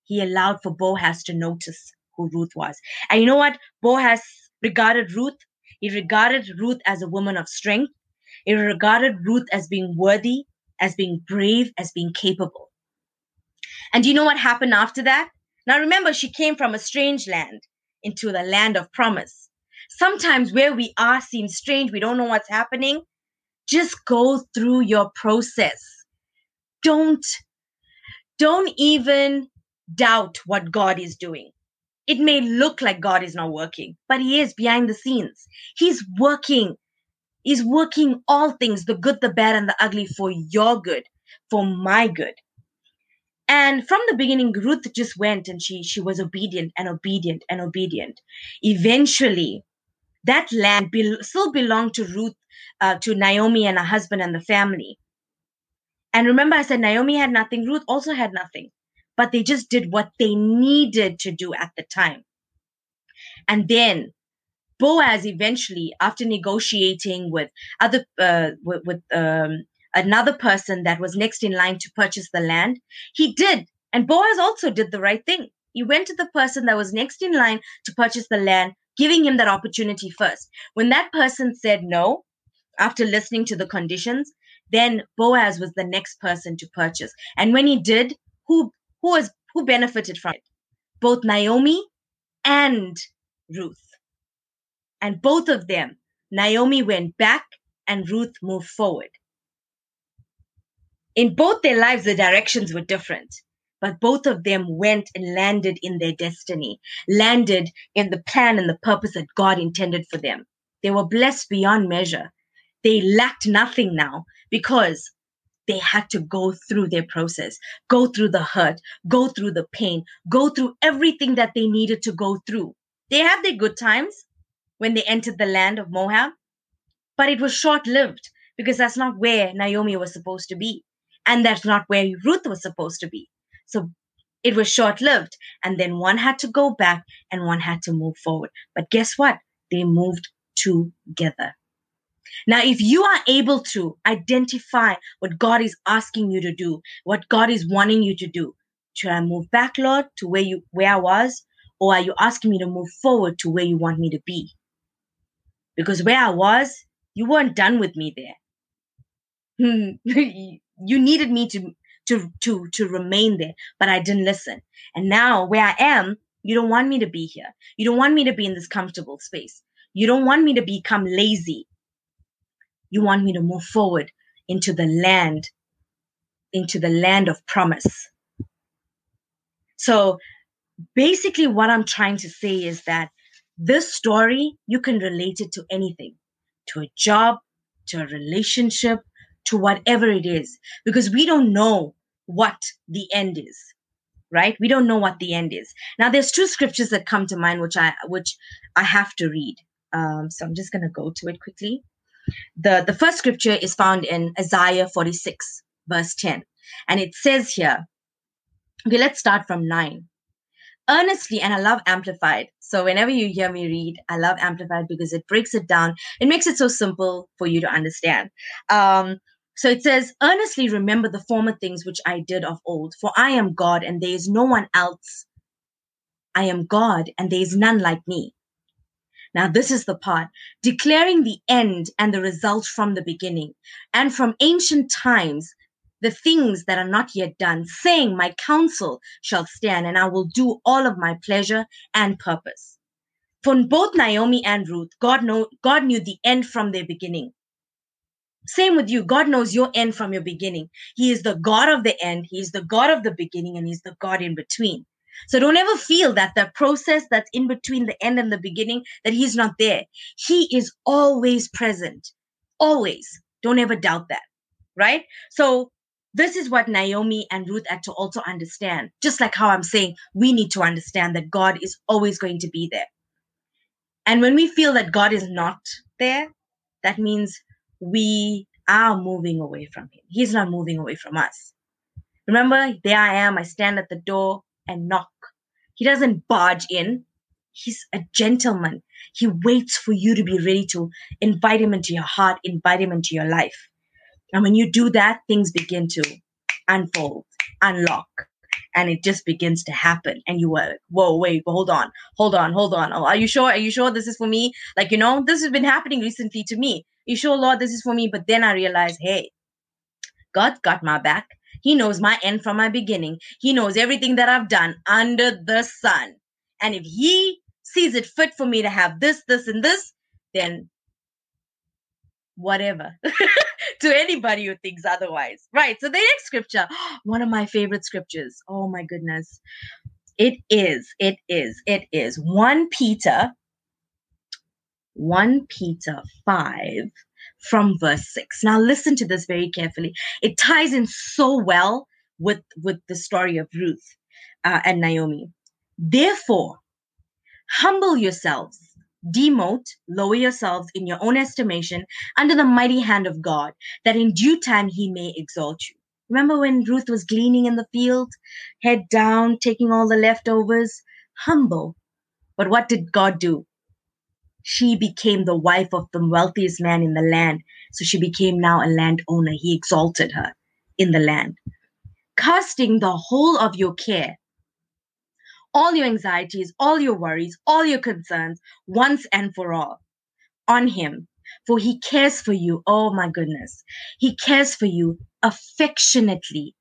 He allowed for Boaz to notice who Ruth was. And you know what? Boaz regarded Ruth. He regarded Ruth as a woman of strength. He regarded Ruth as being worthy, as being brave, as being capable. And do you know what happened after that? Now remember, she came from a strange land into the land of promise. Sometimes where we are seems strange. We don't know what's happening. Just go through your process. Don't, don't even doubt what God is doing. It may look like God is not working, but He is behind the scenes. He's working. He's working all things, the good, the bad, and the ugly for your good, for my good. And from the beginning, Ruth just went and she, she was obedient and obedient and obedient. Eventually, that land be- still belonged to Ruth, uh, to Naomi and her husband and the family. And remember, I said Naomi had nothing. Ruth also had nothing. But they just did what they needed to do at the time. And then Boaz eventually, after negotiating with other uh, with, with um, another person that was next in line to purchase the land, he did. And Boaz also did the right thing. He went to the person that was next in line to purchase the land, giving him that opportunity first. When that person said no, after listening to the conditions, then Boaz was the next person to purchase. And when he did, who who was who benefited from it? Both Naomi and Ruth. And both of them, Naomi went back and Ruth moved forward. In both their lives, the directions were different, but both of them went and landed in their destiny, landed in the plan and the purpose that God intended for them. They were blessed beyond measure. They lacked nothing now because they had to go through their process, go through the hurt, go through the pain, go through everything that they needed to go through. They had their good times when they entered the land of Moab, but it was short-lived because that's not where Naomi was supposed to be. And that's not where Ruth was supposed to be. So it was short-lived. And then one had to go back and one had to move forward. But guess what? They moved together. Now, if you are able to identify what God is asking you to do, what God is wanting you to do, should I move back, Lord, to where you where I was? Or are you asking me to move forward to where you want me to be? Because where I was, you weren't done with me there. You needed me to, to, to, to remain there, but I didn't listen. And now where I am, you don't want me to be here. You don't want me to be in this comfortable space. You don't want me to become lazy. You want me to move forward into the land, into the land of promise. So basically what I'm trying to say is that this story, you can relate it to anything, to a job, to a relationship, to whatever it is, because we don't know what the end is, right? We don't know what the end is. Now, there's two scriptures that come to mind, which I which I have to read. Um, so I'm just going to go to it quickly. The, the first scripture is found in Isaiah forty-six, verse ten. And it says here, okay, let's start from nine. Earnestly, and I love Amplified. So whenever you hear me read, I love Amplified because it breaks it down. It makes it so simple for you to understand. Um, So it says, earnestly remember the former things which I did of old, for I am God and there is no one else. I am God and there is none like me. Now this is the part, declaring the end and the result from the beginning and from ancient times, the things that are not yet done, saying my counsel shall stand and I will do all of my pleasure and purpose. For both Naomi and Ruth, God know, God knew the end from their beginning. Same with you. God knows your end from your beginning. He is the God of the end. He is the God of the beginning, and he's the God in between. So don't ever feel that the process that's in between the end and the beginning, that he's not there. He is always present. Always. Don't ever doubt that. Right? So this is what Naomi and Ruth had to also understand. Just like how I'm saying, we need to understand that God is always going to be there. And when we feel that God is not there, that means we are moving away from him. He's not moving away from us. Remember, there I am. I stand at the door and knock. He doesn't barge in. He's a gentleman. He waits for you to be ready to invite him into your heart, invite him into your life. And when you do that, things begin to unfold, unlock, and it just begins to happen. And you were like, whoa, wait, hold on, hold on, hold on. Oh, are you sure? Are you sure this is for me? Like, you know, this has been happening recently to me. You sure, Lord, this is for me? But then I realized, hey, God's got my back. He knows my end from my beginning. He knows everything that I've done under the sun. And if he sees it fit for me to have this, this, and this, then whatever to anybody who thinks otherwise. Right. So the next scripture, one of my favorite scriptures. Oh, my goodness. It is. It is. It is. First Peter. First Peter five from verse six. Now listen to this very carefully. It ties in so well with, with the story of Ruth uh, and Naomi. Therefore, humble yourselves, demote, lower yourselves in your own estimation under the mighty hand of God, that in due time he may exalt you. Remember when Ruth was gleaning in the field, head down, taking all the leftovers? Humble But what did God do? She became the wife of the wealthiest man in the land. So she became now a landowner. He exalted her in the land. Casting the whole of your care, all your anxieties, all your worries, all your concerns, once and for all, on him. For he cares for you. Oh my goodness. He cares for you affectionately.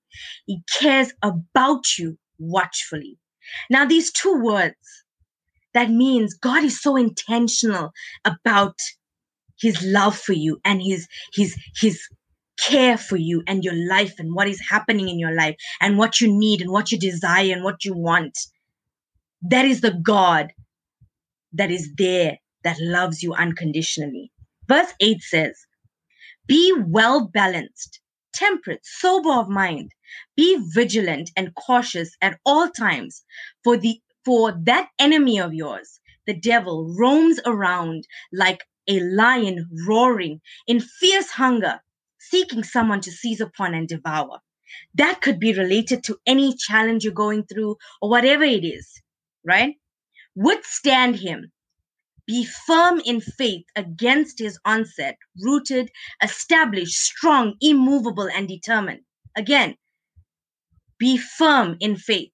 He cares about you watchfully. Now, these two words, that means God is so intentional about his love for you and his, his, his care for you and your life and what is happening in your life and what you need and what you desire and what you want. That is the God that is there, that loves you unconditionally. Verse eight says, be well balanced, temperate, sober of mind, be vigilant and cautious at all times, for the for that enemy of yours, the devil, roams around like a lion roaring in fierce hunger, seeking someone to seize upon and devour. That could be related to any challenge you're going through or whatever it is, right? Withstand him. Be firm in faith against his onset, rooted, established, strong, immovable, and determined. Again, be firm in faith.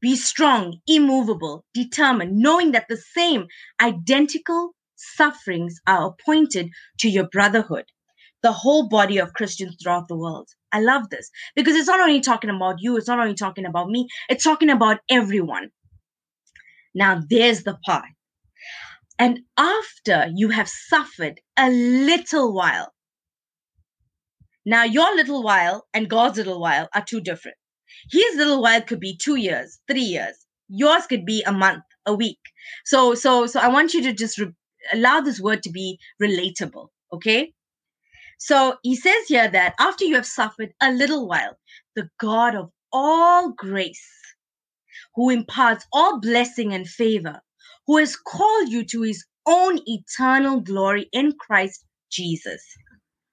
Be strong, immovable, determined, knowing that the same identical sufferings are appointed to your brotherhood, the whole body of Christians throughout the world. I love this because it's not only talking about you. It's not only talking about me. It's talking about everyone. Now, there's the part. And after you have suffered a little while, now your little while and God's little while are two different. His little while could be two years, three years. Yours could be a month, a week. So, so, so I want you to just re- allow this word to be relatable, okay? So he says here that after you have suffered a little while, the God of all grace, who imparts all blessing and favor, who has called you to his own eternal glory in Christ Jesus,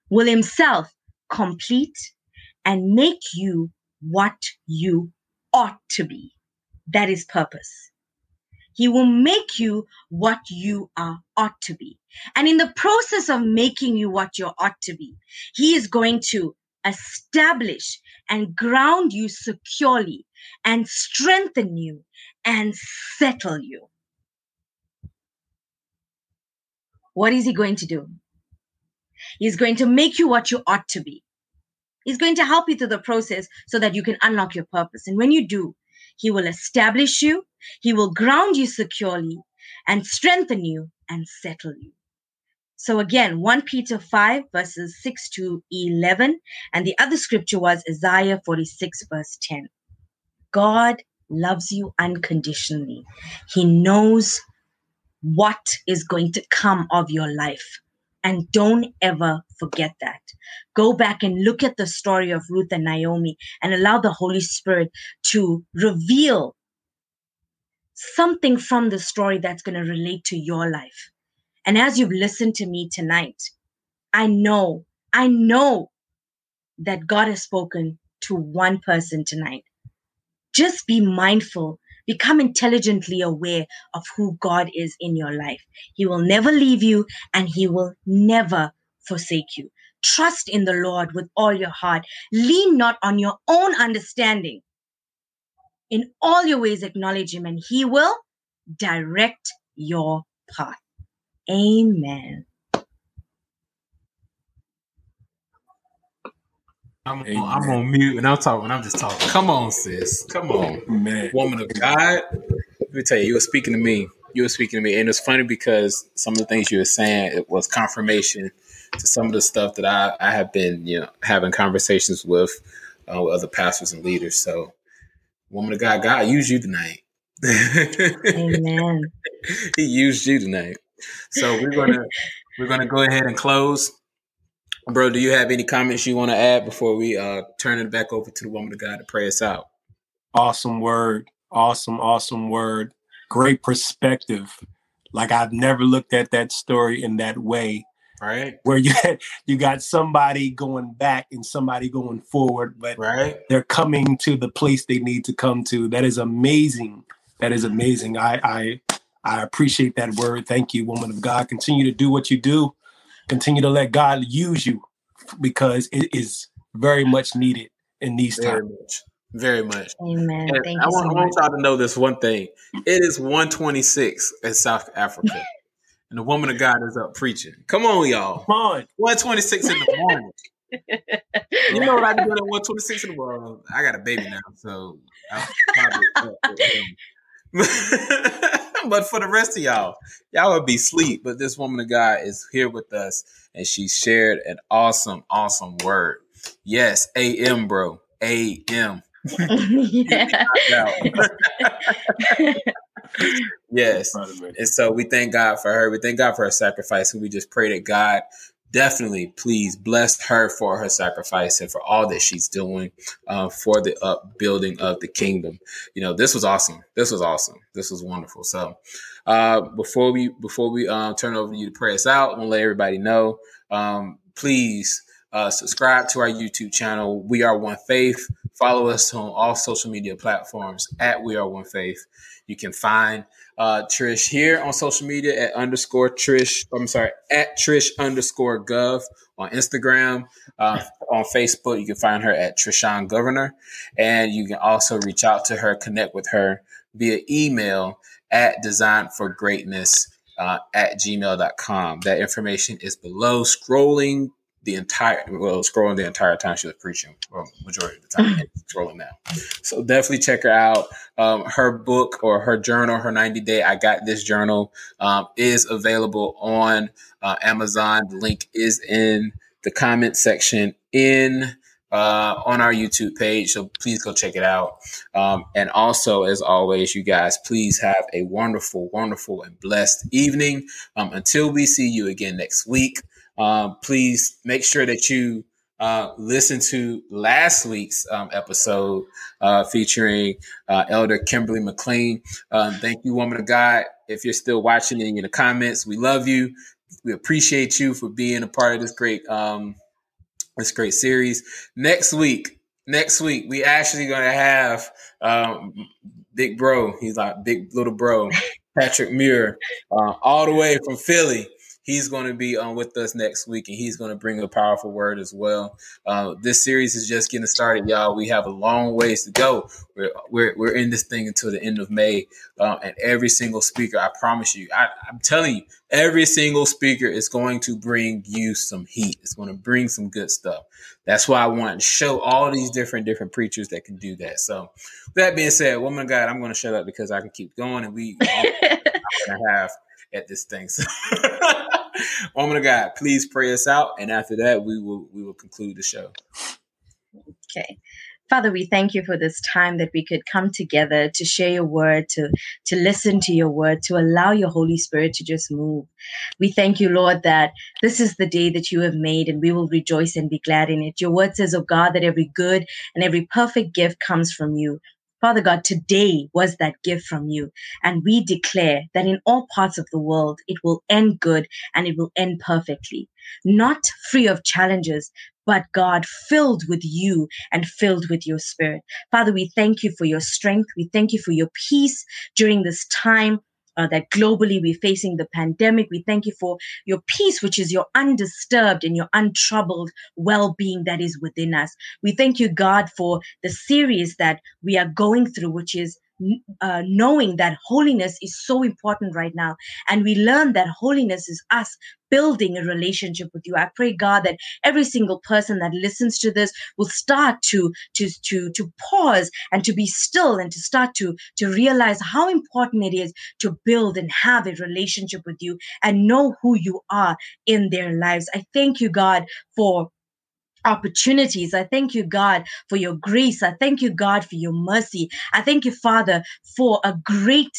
will himself complete and make you what you ought to be. That is purpose. He will make you what you are ought to be. And in the process of making you what you ought to be, he is going to establish and ground you securely and strengthen you and settle you. What is he going to do? He's going to make you what you ought to be. He's going to help you through the process so that you can unlock your purpose. And when you do, he will establish you, he will ground you securely, and strengthen you and settle you. So again, First Peter five, verses six to eleven. And the other scripture was Isaiah forty-six, verse ten. God loves you unconditionally. He knows what is going to come of your life. And don't ever forget that. Go back and look at the story of Ruth and Naomi and allow the Holy Spirit to reveal something from the story that's going to relate to your life. And as you've listened to me tonight, I know, I know that God has spoken to one person tonight. Just be mindful. Become intelligently aware of who God is in your life. He will never leave you and he will never forsake you. Trust in the Lord with all your heart. Lean not on your own understanding. In all your ways acknowledge him and he will direct your path. Amen. I'm, I'm on mute and I'm talking. I'm just talking. Come on, sis. Come on, man. Woman of God. Let me tell you, you were speaking to me. You were speaking to me. And it's funny because some of the things you were saying, it was confirmation to some of the stuff that I, I have been, you know, having conversations with, uh, with other pastors and leaders. So, woman of God, God used you tonight. Amen. He used you tonight. So we're gonna we're gonna go ahead and close. Bro, do you have any comments you want to add before we uh, turn it back over to the woman of God to pray us out? Awesome word. Awesome, awesome word. Great perspective. Like I've never looked at that story in that way. Right. Where you had, you got somebody going back and somebody going forward, but right, they're coming to the place they need to come to. That is amazing. That is amazing. I I I appreciate that word. Thank you, woman of God. Continue to do what you do. Continue to let God use you, because it is very much needed in these very times. Much. Very much. Amen. Thank you. I want, so much. I want y'all to know this one thing. It is one twenty-six in South Africa. And the woman of God is up preaching. Come on, y'all. Come on. one twenty-six in the morning. You know what I do at one twenty-six in the morning? I got a baby now, so I'll probably up but for the rest of y'all, y'all would be asleep. But this woman of God is here with us, and she shared an awesome, awesome word. Yes, A M, bro. A M. Yeah. Yes. And so we thank God for her. We thank God for her sacrifice. And we just pray that God definitely, please bless her for her sacrifice and for all that she's doing uh, for the upbuilding of the kingdom. You know, this was awesome. This was awesome. This was wonderful. So uh, before we before we uh, turn over to you to pray us out, I want to let everybody know, um, please uh, subscribe to our YouTube channel. We Are One Faith. Follow us on all social media platforms at We Are One Faith. You can find uh, Trish here on social media at underscore Trish. I'm sorry, at Trish underscore Gov on Instagram. Uh, on Facebook, you can find her at Trishan Govender. And you can also reach out to her, connect with her via email at designforgreatness uh, at gmail dot com. That information is below, scrolling the entire, well, scrolling the entire time she was preaching, well, majority of the time, scrolling now. So definitely check her out. Um, her book or her journal, her ninety day I Got This journal, um, is available on uh, Amazon. The link is in the comment section in uh, on our YouTube page. So please go check it out. Um, and also, as always, you guys, please have a wonderful, wonderful and blessed evening. Um, until we see you again next week. Um, please make sure that you uh, listen to last week's um, episode uh, featuring uh, Elder Kimberly McLean. Um, thank you, woman of God. If you're still watching and in the comments, we love you. We appreciate you for being a part of this great um, this great series. Next week, next week, we actually going to have um, Big Bro. He's like Big Little Bro, Patrick Muir, uh, all the way from Philly. He's going to be on with us next week, and he's going to bring a powerful word as well. Uh, this series is just getting started, y'all. We have a long ways to go. We're we're, we're in this thing until the end of May, uh, and every single speaker, I promise you, I, I'm telling you, every single speaker is going to bring you some heat. It's going to bring some good stuff. That's why I want to show all these different, different preachers that can do that. So that being said, woman of God, I'm going to shut up because I can keep going, and we all I'm gonna have at this thing. So woman of God, please pray us out. And after that, we will we will conclude the show. Okay. Father, we thank you for this time that we could come together to share your word, to, to listen to your word, to allow your Holy Spirit to just move. We thank you, Lord, that this is the day that you have made, and we will rejoice and be glad in it. Your word says, oh God, that every good and every perfect gift comes from you. Father God, today was that gift from you. And we declare that in all parts of the world, it will end good and it will end perfectly. Not free of challenges, but God, filled with you and filled with your spirit. Father, we thank you for your strength. We thank you for your peace during this time. Uh, that globally we're facing the pandemic. We thank you for your peace, which is your undisturbed and your untroubled well-being that is within us. We thank you, God, for the series that we are going through, which is uh, knowing that holiness is so important right now. And we learn that holiness is us building a relationship with you. I pray, God, that every single person that listens to this will start to, to, to, to pause and to be still and to start to, to realize how important it is to build and have a relationship with you and know who you are in their lives. I thank you, God, for opportunities. I thank you, God, for your grace. I thank you, God, for your mercy. I thank you, Father, for a great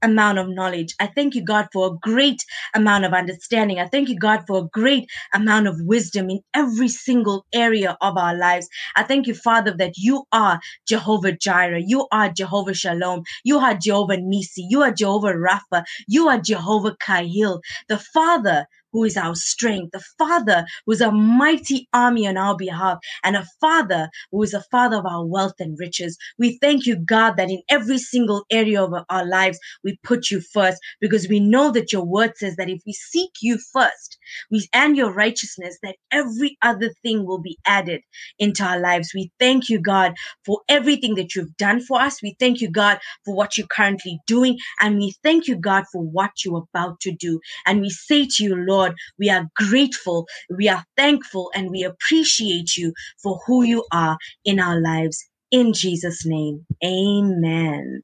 amount of knowledge. I thank you, God, for a great amount of understanding. I thank you, God, for a great amount of wisdom in every single area of our lives. I thank you, Father, that you are Jehovah Jireh. You are Jehovah Shalom. You are Jehovah Nisi. You are Jehovah Rapha. You are Jehovah Kahil, the Father who is our strength, a Father who is a mighty army on our behalf, and a Father who is a Father of our wealth and riches. We thank you, God, that in every single area of our lives, we put you first, because we know that your word says that if we seek you first we, and your righteousness, that every other thing will be added into our lives. We thank you, God, for everything that you've done for us. We thank you, God, for what you're currently doing. And we thank you, God, for what you're about to do. And we say to you, Lord, we are grateful, we are thankful, and we appreciate you for who you are in our lives. In Jesus' name, amen.